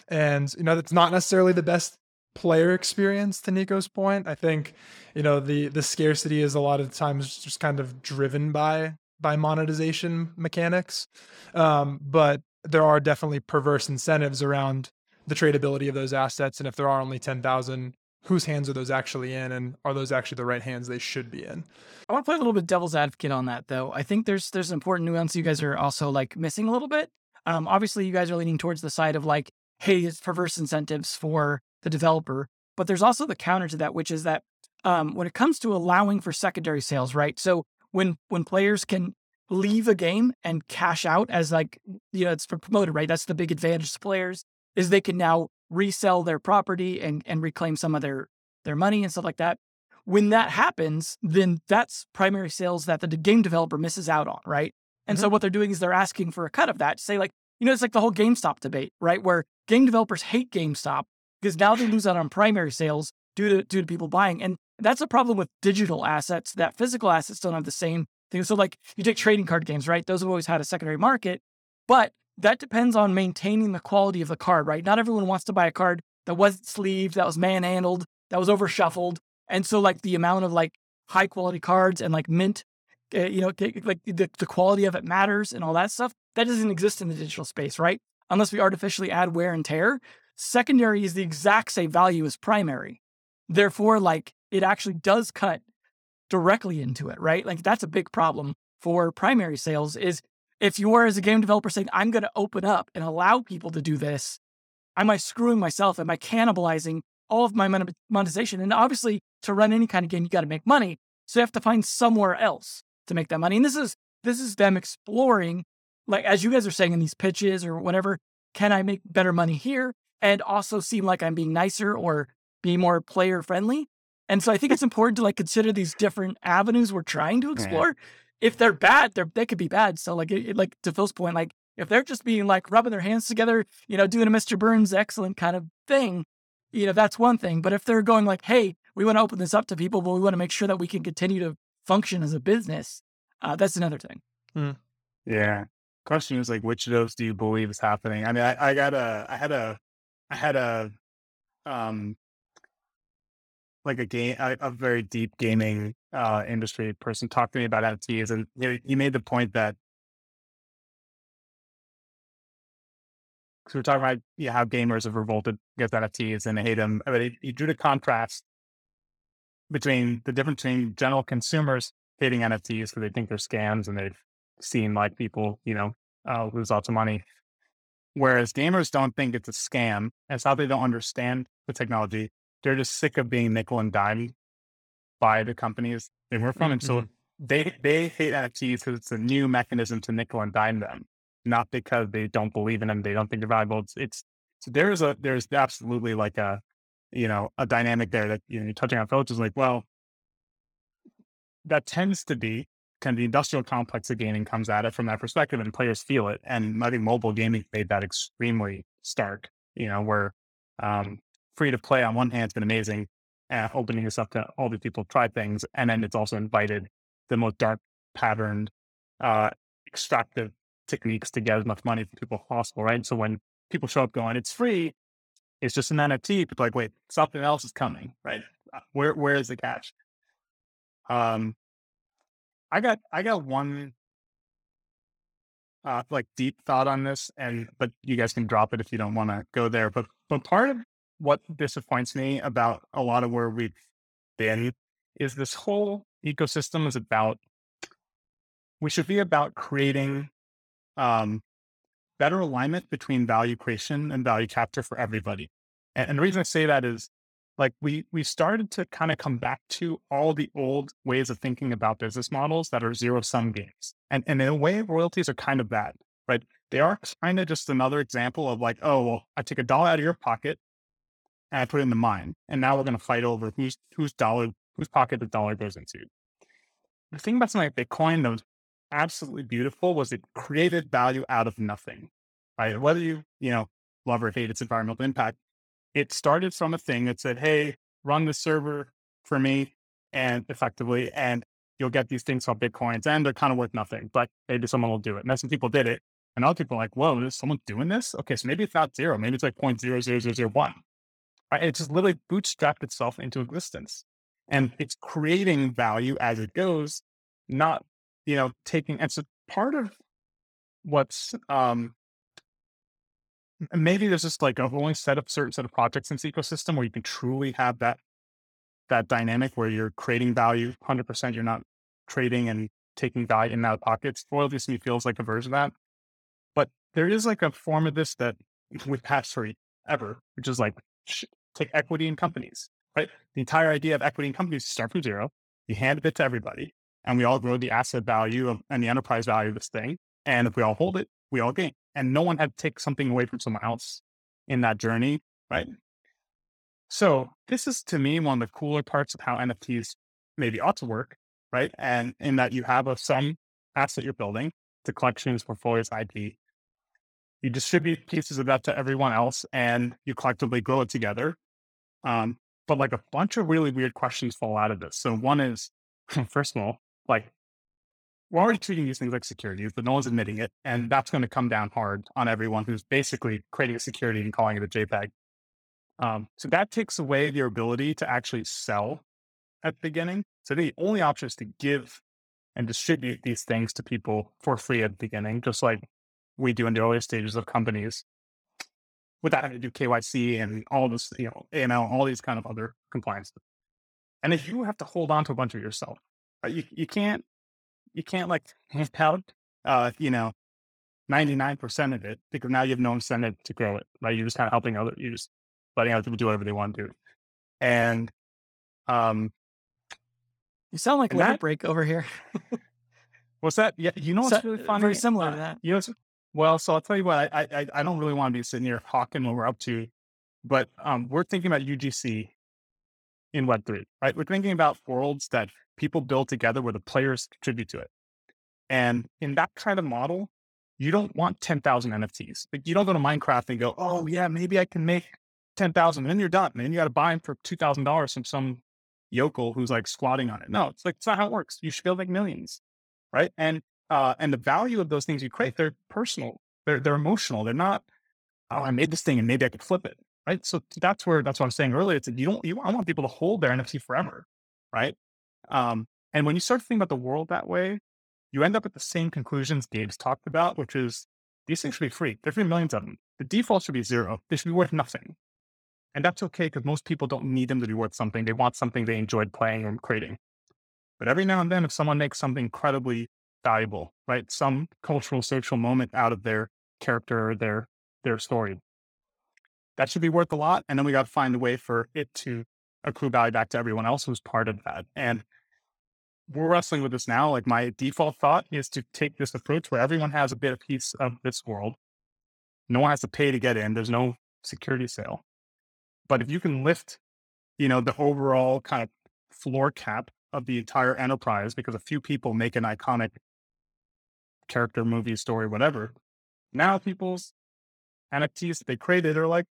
And, you know, that's not necessarily the best player experience, to Nico's point. I think, you know, the scarcity is a lot of times just kind of driven by monetization mechanics. But there are definitely perverse incentives around the tradability of those assets. And if there are only 10,000, whose hands are those actually in? And are those actually the right hands they should be in? I want to play a little bit devil's advocate on that, though. I think there's an important nuance you guys are also like missing a little bit. Obviously, you guys are leaning towards the side of like, hey, it's perverse incentives for the developer. But there's also the counter to that, which is that when it comes to allowing for secondary sales, right? So when players can leave a game and cash out, as like, you know, it's promoted, right? That's the big advantage to players, is they can now resell their property and reclaim some of their money and stuff like that. When that happens, then that's primary sales that the game developer misses out on, right? And so what they're doing is they're asking for a cut of that. Say like, you know, it's like the whole GameStop debate, right? Where game developers hate GameStop because now they lose out on primary sales due to people buying. And that's a problem with digital assets, that physical assets don't have the same thing. So like you take trading card games, right? Those have always had a secondary market, but that depends on maintaining the quality of the card, right? Not everyone wants to buy a card that wasn't sleeved, that was manhandled, that was overshuffled. And so like the amount of like high quality cards and like mint, you know, like the quality of it matters and all that stuff. That doesn't exist in the digital space, right? Unless we artificially add wear and tear. Secondary is the exact same value as primary. Therefore, like it actually does cut directly into it, right? Like that's a big problem for primary sales, is if you are, as a game developer, saying, I'm going to open up and allow people to do this, am I screwing myself? Am I cannibalizing all of my monetization? And obviously, to run any kind of game, you got to make money. So you have to find somewhere else to make that money. And this is them exploring, like, as you guys are saying in these pitches or whatever, can I make better money here? and also seem like I'm being nicer or be more player friendly. And so I think it's important to like consider these different avenues we're trying to explore. If they're bad, they could be bad. So like, like to Phil's point, like if they're just being like rubbing their hands together, you know, doing a Mr. Burns excellent kind of thing, you know, that's one thing. But if they're going like, hey, we want to open this up to people, but we want to make sure that we can continue to function as a business, that's another thing. Yeah. Question is like, which of those do you believe is happening? I mean, I had a very deep gaming industry person talk to me about NFTs, and he made the point that, because we're talking about how gamers have revolted against NFTs and they hate them. I mean, he drew the contrast between the difference between general consumers hating NFTs because they think they're scams and they've seen like people, lose lots of money. Whereas gamers don't think it's a scam. It's how they don't understand the technology. They're just sick of being nickel and dime by the companies they work from. And so they hate NFTs because it's a new mechanism to nickel and dime them, not because they don't believe in them. They don't think they're valuable. So there's absolutely like a dynamic there that, you're touching on, Philip, is like, well, that tends to be kind of the industrial complex of gaming comes at it from that perspective, and players feel it. And I think mobile gaming made that extremely stark, where free to play on one hand has been amazing, opening this up to all these people try things. And then it's also invited the most dark patterned, extractive techniques to get as much money from people as possible, right? So when people show up going, it's free, it's just an NFT, people are like, wait, something else is coming, right? Where is the catch? I got one deep thought on this, but you guys can drop it if you don't want to go there. But part of what disappoints me about a lot of where we've been is this whole ecosystem is about, we should be about creating better alignment between value creation and value capture for everybody. And the reason I say that is like, we started to kind of come back to all the old ways of thinking about business models that are zero sum games. And in a way, royalties are kind of that, right? They are kind of just another example of like, oh, well, I take $1 out of your pocket and I put it in mine. And now we're going to fight over whose pocket the dollar goes into. The thing about something like Bitcoin that was absolutely beautiful was it created value out of nothing, right? Whether you love or hate its environmental impact, it started from a thing that said, hey, run the server for me and effectively, and you'll get these things called Bitcoins, and they're kind of worth nothing, but maybe someone will do it. And then some people did it. And other people are like, whoa, is someone doing this? Okay, so maybe it's not zero. Maybe it's like 0.00001. Right? It just literally bootstrapped itself into existence. And it's creating value as it goes, not, taking. And so part of what's, maybe there's just like a only set up certain set of projects in this ecosystem where you can truly have that dynamic where you're creating value 100%. You're not trading and taking value in and out of pockets. Royalties to me feels like a version of that. But there is like a form of this that we've had forever, which is like take equity in companies, right? The entire idea of equity in companies is start from zero. You hand a bit to everybody and we all grow the asset value and the enterprise value of this thing. And if we all hold it, we all gain. And no one had to take something away from someone else in that journey, right? So this is, to me, one of the cooler parts of how NFTs maybe ought to work, right? And in that you have some asset you're building, the collections, portfolios, IP. You distribute pieces of that to everyone else and you collectively grow it together. But like a bunch of really weird questions fall out of this. So one is, first of all, like, we're already treating these things like securities, but no one's admitting it. And that's going to come down hard on everyone who's basically creating a security and calling it a JPEG. So that takes away your ability to actually sell at the beginning. So the only option is to give and distribute these things to people for free at the beginning, just like we do in the earlier stages of companies, without having to do KYC and all this, AML, all these kind of other compliance. And if you have to hold on to a bunch of yourself, you can't. You can't like hand out, 99% of it, because now you have no incentive to grow it, right? You're just kind of you're just letting other people do whatever they want to do. And, you sound like Limit Break over here. What's that? Yeah. What's really funny? Very similar to that. I'll tell you what, I don't really want to be sitting here hawking what we're up to But we're thinking about UGC in Web3, right? We're thinking about worlds that people build together where the players contribute to it. And in that kind of model, you don't want 10,000 NFTs. Like, you don't go to Minecraft and go, oh yeah, maybe I can make 10,000. And then you're done. And then you got to buy them for $2,000 from some yokel who's like squatting on it. No, it's like, it's not how it works. You should build like millions, right? And the value of those things you create, they're personal, they're emotional. They're not, oh, I made this thing and maybe I could flip it, right? So that's what I'm saying earlier. It's like, I want people to hold their NFT forever, right? And when you start to think about the world that way, you end up at the same conclusions Gabe's talked about, which is these things should be free. There should be millions of them. The default should be zero. They should be worth nothing. And that's okay, because most people don't need them to be worth something. They want something they enjoyed playing or creating. But every now and then, if someone makes something incredibly valuable, right, some cultural, social moment out of their character or their story, that should be worth a lot. And then we got to find a way for it to accrue value back to everyone else who's part of that. And we're wrestling with this now. Like, my default thought is to take this approach where everyone has a bit of piece of this world. No one has to pay to get in. There's no security sale. But if you can lift, the overall kind of floor cap of the entire enterprise, because a few people make an iconic character, movie, story, whatever, now people's NFTs that they created are like,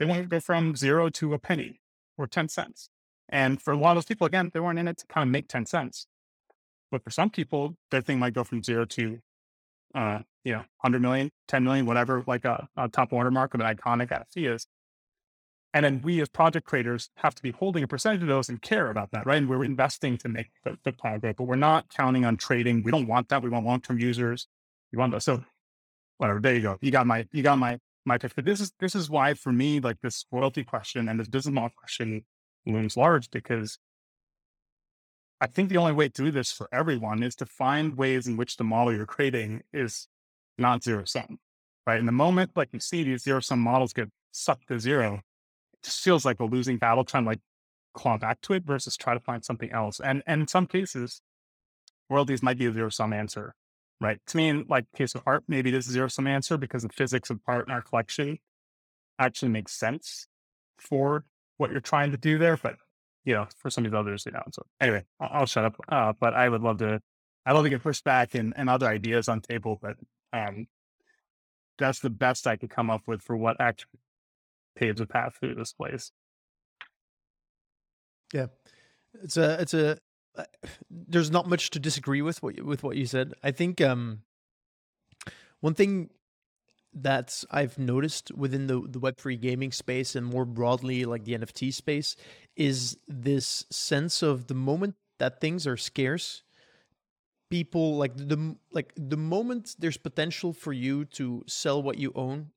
they want to go from zero to a penny or 10 cents. And for a lot of those people, again, they weren't in it to kind of make 10 cents. But for some people, their thing might go from zero to, 100 million, 10 million, whatever, like a top watermark of an iconic NFT is. And then we as project creators have to be holding a percentage of those and care about that, right? And we're investing to make the pile grow, but we're not counting on trading. We don't want that. We want long-term users. You want those. So whatever, there you go. You got my pitch. But this is why, for me, like, this royalty question and this business model question looms large, because I think the only way to do this for everyone is to find ways in which the model you're creating is not zero sum, right? In the moment, like, you see these zero sum models get sucked to zero, it just feels like a losing battle trying to like claw back to it versus try to find something else. And in some cases, royalties might be a zero sum answer, right? To me, in like case of art, maybe this is a zero sum answer because the physics of art in our collection actually makes sense for what you're trying to do there, but for some of these others, So anyway, I'll shut up. But I would love to, get pushback and other ideas on table, but that's the best I could come up with for what actually paves a path through this place. Yeah, there's not much to disagree with what you said. I think one thing that I've noticed within the Web3 gaming space and more broadly like the NFT space is this sense of the moment that things are scarce, people like the moment there's potential for you to sell what you own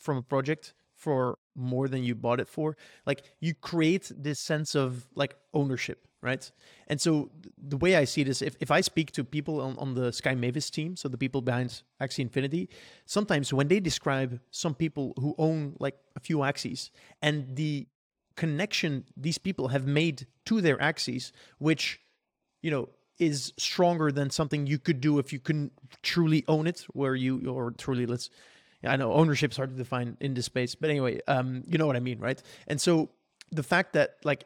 from a project for more than you bought it for, like, you create this sense of like ownership, right? And so the way I see this, if I speak to people on the Sky Mavis team, so the people behind Axie Infinity, sometimes when they describe some people who own like a few Axies and the connection these people have made to their Axies, which, is stronger than something you could do if you couldn't truly own it, where I know ownership's hard to define in this space, but anyway, you know what I mean, right? And so the fact that like,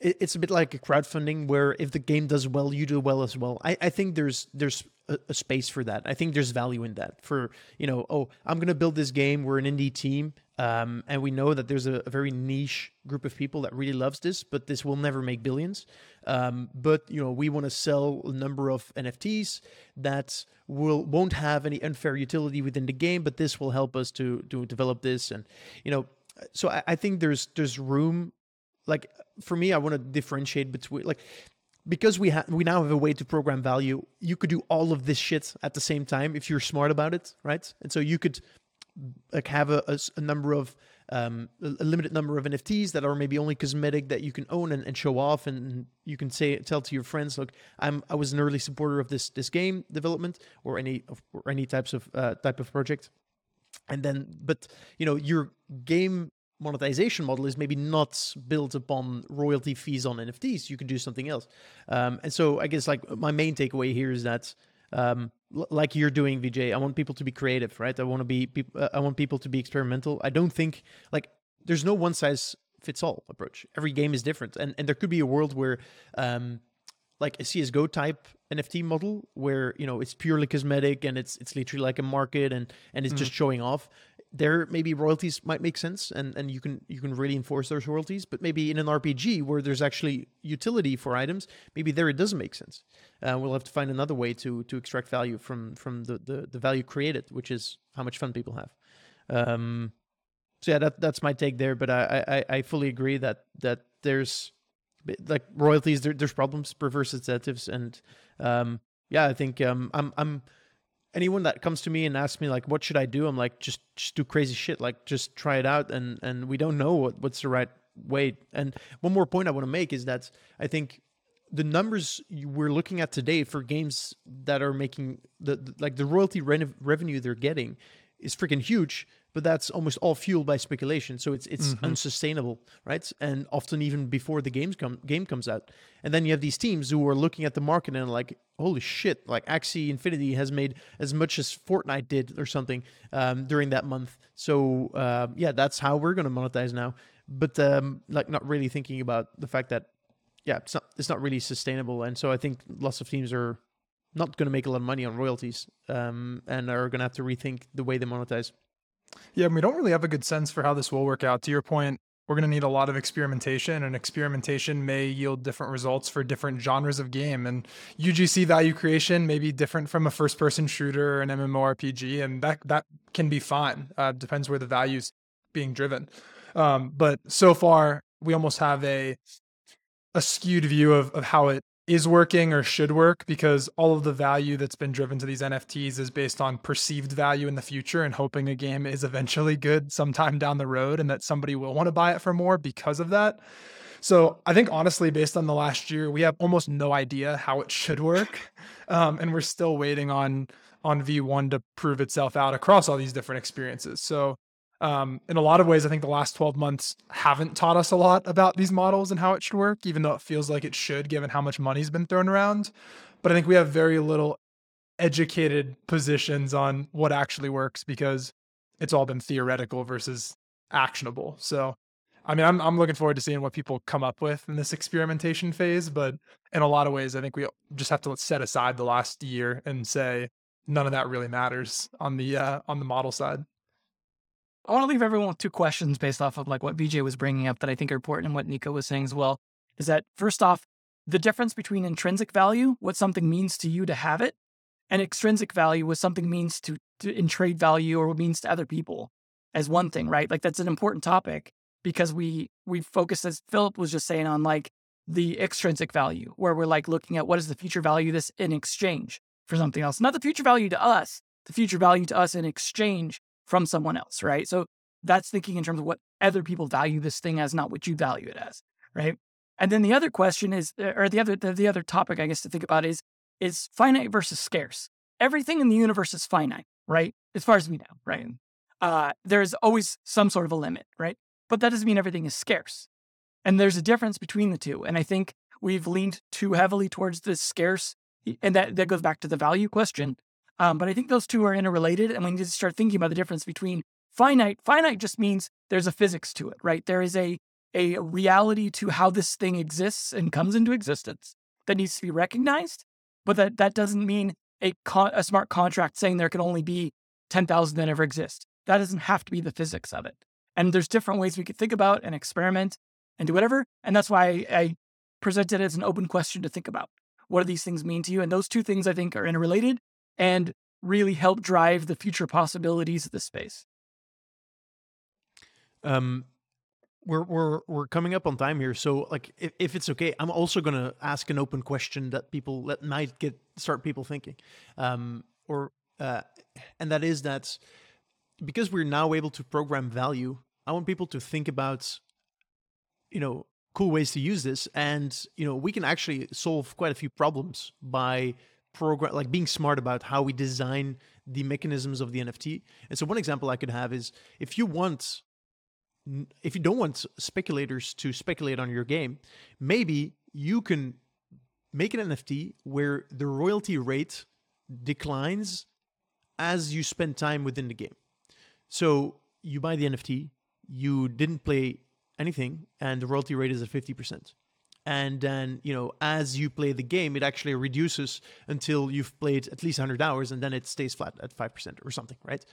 it's a bit like a crowdfunding where if the game does well, you do well as well. I think there's a space for that. I think there's value in that for, I'm going to build this game. We're an indie team. And we know that there's a very niche group of people that really loves this, but this will never make billions. But we want to sell a number of NFTs that won't have any unfair utility within the game, but this will help us to develop this. And, so I think there's room. Like, for me, I want to differentiate between, like, because we now have a way to program value. You could do all of this shit at the same time if you're smart about it, right? And so you could like have a number of a limited number of NFTs that are maybe only cosmetic that you can own and show off, and you can tell to your friends, look, I was an early supporter of this game development or any type of project. And then, but your game monetization model is maybe not built upon royalty fees on NFTs. You can do something else. And so I guess like my main takeaway here is that like you're doing, Vijay, I want people to be creative, right? I want people to be experimental. I don't think like there's no one size fits all approach. Every game is different. And there could be a world where like a CS:GO type NFT model where, you know, it's purely cosmetic and it's literally like a market and it's just showing off. There maybe royalties might make sense and you can really enforce those royalties, but maybe in an RPG where there's actually utility for items, maybe there it doesn't make sense. We'll have to find another way to extract value from the value created, which is how much fun people have. So yeah, that's my take there, but I fully agree that there's like royalties, there's problems, perverse incentives, and yeah, I think I'm anyone that comes to me and asks me like, what should I do? I'm like, just do crazy shit. Like, just try it out. And we don't know what's the right way. And one more point I want to make is that I think the numbers we're looking at today for games that are making the royalty revenue they're getting is freaking huge, but that's almost all fueled by speculation. So it's unsustainable, right? And often even before the game comes out. And then you have these teams who are looking at the market and like, holy shit, like Axie Infinity has made as much as Fortnite did or something during that month. So yeah, that's how we're going to monetize now. But like not really thinking about the fact that, yeah, it's not really sustainable. And so I think lots of teams are not going to make a lot of money on royalties and are going to have to rethink the way they monetize. Yeah, and we don't really have a good sense for how this will work out. To your point, we're going to need a lot of experimentation, and experimentation may yield different results for different genres of game. And UGC value creation may be different from a first-person shooter or an MMORPG, and that can be fine. Depends where the value's being driven. But so far, we almost have a skewed view of how it is working or should work, because all of the value that's been driven to these NFTs is based on perceived value in the future and hoping a game is eventually good sometime down the road and that somebody will want to buy it for more because of that. So I think honestly, based on the last year, we have almost no idea how it should work. And we're still waiting on V1 to prove itself out across all these different experiences. So in a lot of ways, I think the last 12 months haven't taught us a lot about these models and how it should work, even though it feels like it should, given how much money's been thrown around. But I think we have very little educated positions on what actually works because it's all been theoretical versus actionable. So, I mean, I'm looking forward to seeing what people come up with in this experimentation phase. But in a lot of ways, I think we just have to set aside the last year and say none of that really matters on the model side. I want to leave everyone with two questions based off of like what Vijay was bringing up that I think are important and what Nico was saying as well, is that first off, the difference between intrinsic value, what something means to you to have it, and extrinsic value, what something means to in trade value or what means to other people as one thing, right? Like that's an important topic because we focus, as Philip was just saying, on like the extrinsic value where we're like looking at what is the future value of this in exchange for something else, not the future value to us, the future value to us in exchange from someone else, right? So that's thinking in terms of what other people value this thing as, not what you value it as, right? And then the other question is, or the other topic I guess to think about is finite versus scarce. Everything in the universe is finite, right? As far as we know, right? There's always some sort of a limit, right? But that doesn't mean everything is scarce. And there's a difference between the two. And I think we've leaned too heavily towards the scarce, and that goes back to the value question. But I think those two are interrelated, and we need to start thinking about the difference between finite. Finite just means there's a physics to it, right? There is a reality to how this thing exists and comes into existence that needs to be recognized, but that doesn't mean a smart contract saying there can only be 10,000 that ever exist. That doesn't have to be the physics of it. And there's different ways we could think about and experiment and do whatever, and that's why I presented it as an open question to think about. What do these things mean to you? And those two things, I think, are interrelated and really help drive the future possibilities of this space. We're coming up on time here, so like if it's okay, I'm also gonna ask an open question that people that might start people thinking, and that is that because we're now able to program value, I want people to think about, you know, cool ways to use this, and you know, we can actually solve quite a few problems by program, like being smart about how we design the mechanisms of the NFT. And so one example I could have is if you don't want speculators to speculate on your game, maybe you can make an NFT where the royalty rate declines as you spend time within the game. So you buy the NFT, you didn't play anything and the royalty rate is at 50%. And then, you know, as you play the game, it actually reduces until you've played at least 100 hours and then it stays flat at 5% or something, right?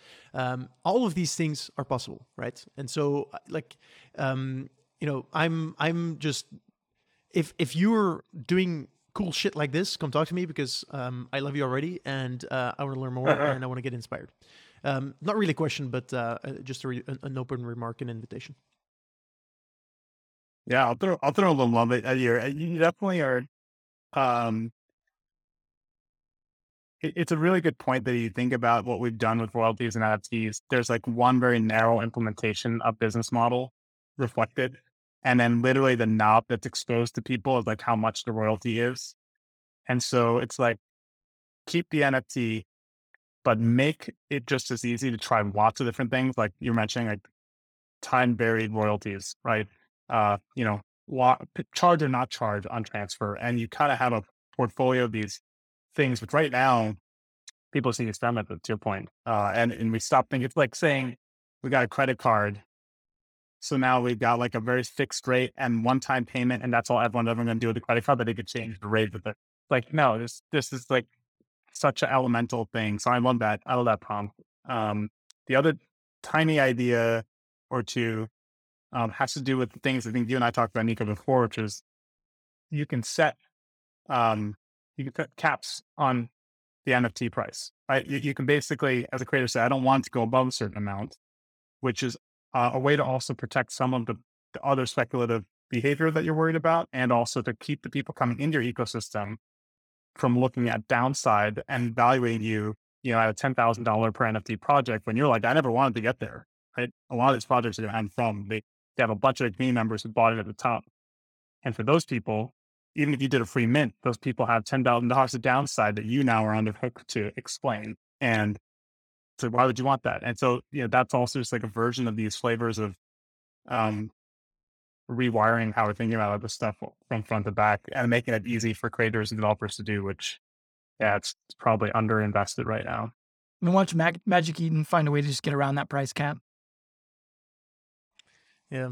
All of these things are possible, right? And so, like, you know, I'm just, if you're doing cool shit like this, come talk to me because I love you already and I want to learn more and I want to get inspired. Not really a question, but just an open remark and invitation. Yeah, I'll throw a little love at you. You definitely are. It's a really good point that you think about what we've done with royalties and NFTs. There's like one very narrow implementation of business model reflected, and then literally the knob that's exposed to people is like how much the royalty is. And so it's like, keep the NFT, but make it just as easy to try lots of different things. Like you're mentioning, like time buried royalties, right? You know, charge or not charge on transfer. And you kind of have a portfolio of these things, which right now people see experiment with, to your point. And we stop thinking, it's like saying we got a credit card. So now we've got like a very fixed rate and one-time payment. And that's all everyone's ever going to do with the credit card, but they could change the rate with it. Like, no, this is like such an elemental thing. So I love that. I love that prompt. The other tiny idea or two, has to do with the things I think you and I talked about, Nico, before, which is you can set caps on the NFT price, right? You can basically, as a creator, say, I don't want to go above a certain amount, which is a way to also protect some of the other speculative behavior that you're worried about, and also to keep the people coming into your ecosystem from looking at downside and valuing you at a $10,000 per NFT project when you're like, I never wanted to get there, right? A lot of these projects are going to end from They have a bunch of community members who bought it at the top. And for those people, even if you did a free mint, those people have $10,000 of downside that you now are on the hook to explain. And so why would you want that? And so, you know, that's also just like a version of these flavors of rewiring how we're thinking about this stuff from front to back and making it easy for creators and developers to do, which, yeah, it's probably underinvested right now. And watch Magic Eden find a way to just get around that price cap. Yeah,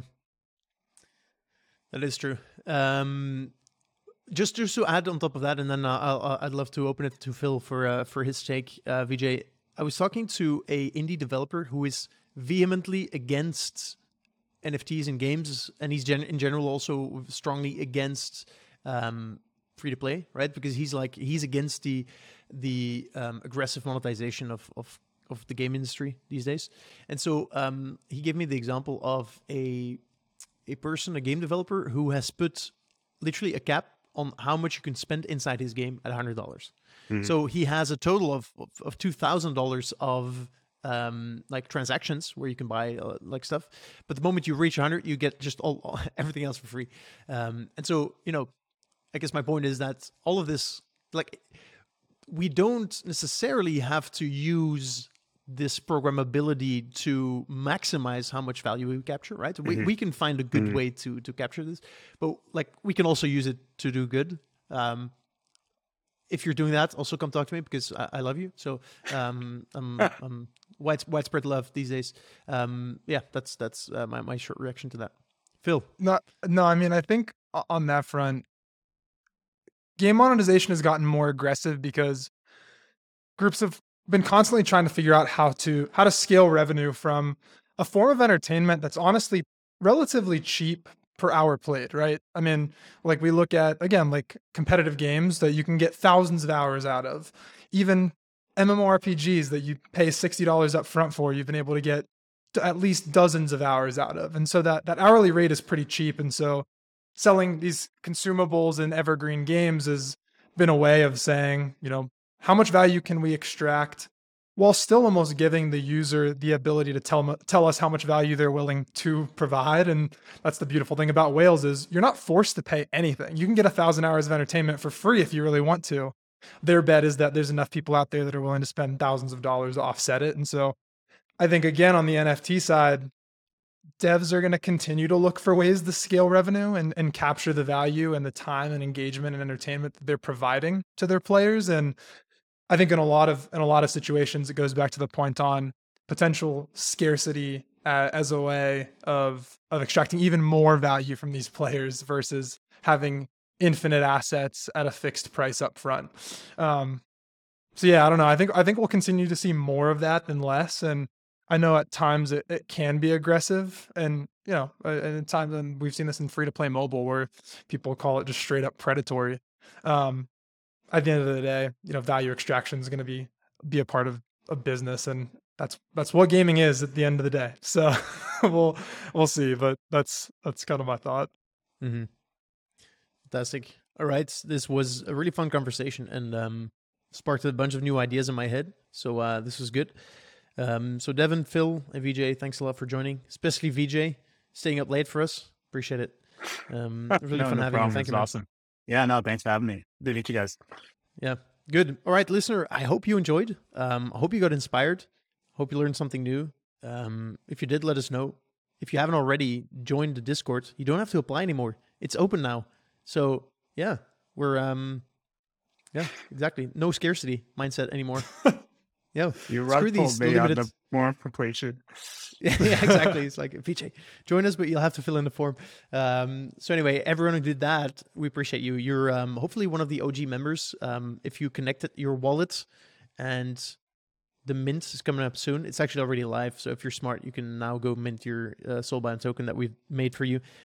that is true. Just to add on top of that, and then I'd love to open it to Phil for his take, Vijay. I was talking to an indie developer who is vehemently against NFTs in games, and he's in general also strongly against free to play, right? Because he's against the aggressive monetization of the game industry these days. And so he gave me the example of a game developer who has put literally a cap on how much you can spend inside his game at $100. Mm-hmm. So he has a total of $2,000 of like transactions where you can buy like stuff. But the moment you reach 100, you get just everything else for free. And so, you know, I guess my point is that all of this, like, we don't necessarily have to use this programmability to maximize how much value we capture, right? We can find a good way to capture this, but like we can also use it to do good. If you're doing that, also come talk to me because I love you. So I'm widespread love these days. Yeah, that's my short reaction to that. Phil? No, I mean, I think on that front, game monetization has gotten more aggressive because groups have been constantly trying to figure out how to scale revenue from a form of entertainment that's honestly relatively cheap per hour played, right? I mean, like we look at, again, like competitive games that you can get thousands of hours out of. Even MMORPGs that you pay $60 up front for, you've been able to get to at least dozens of hours out of. And so that hourly rate is pretty cheap. And so selling these consumables and evergreen games has been a way of saying, you know, how much value can we extract while still almost giving the user the ability to tell us how much value they're willing to provide. And that's the beautiful thing about whales is you're not forced to pay anything. You can get 1,000 hours of entertainment for free if you really want to. Their bet is that there's enough people out there that are willing to spend thousands of dollars to offset it. And so I think, again, on the NFT side, devs are going to continue to look for ways to scale revenue and capture the value and the time and engagement and entertainment that they're providing to their players. And I think in a lot of situations, it goes back to the point on potential scarcity as a way of extracting even more value from these players versus having infinite assets at a fixed price up front. So yeah, I don't know. I think we'll continue to see more of that than less. And I know at times it can be aggressive, and you know, at times, and we've seen this in free-to-play mobile where people call it just straight up predatory. At the end of the day, you know, value extraction is going to be a part of a business, and that's what gaming is at the end of the day. So we'll see, but that's kind of my thought. Mm-hmm. Fantastic. All right, this was a really fun conversation and sparked a bunch of new ideas in my head. So this was good. So Devin, Phil, and Vijay, thanks a lot for joining, especially Vijay, staying up late for us. Appreciate it. Really fun having you. Thank you. Awesome. Yeah, no, thanks for having me. Good to meet you guys. Yeah, good. All right, listener, I hope you enjoyed. I hope you got inspired. Hope you learned something new. If you did, let us know. If you haven't already, join the Discord. You don't have to apply anymore. It's open now. So yeah, we're, exactly. No scarcity mindset anymore. Yeah, you run these limited the form completion. Yeah, exactly. It's like, Vijay, join us, but you'll have to fill in the form. So anyway, everyone who did that, we appreciate you. You're hopefully one of the OG members. If you connected your wallet, and the mint is coming up soon. It's actually already live. So if you're smart, you can now go mint your Soulbound token that we've made for you.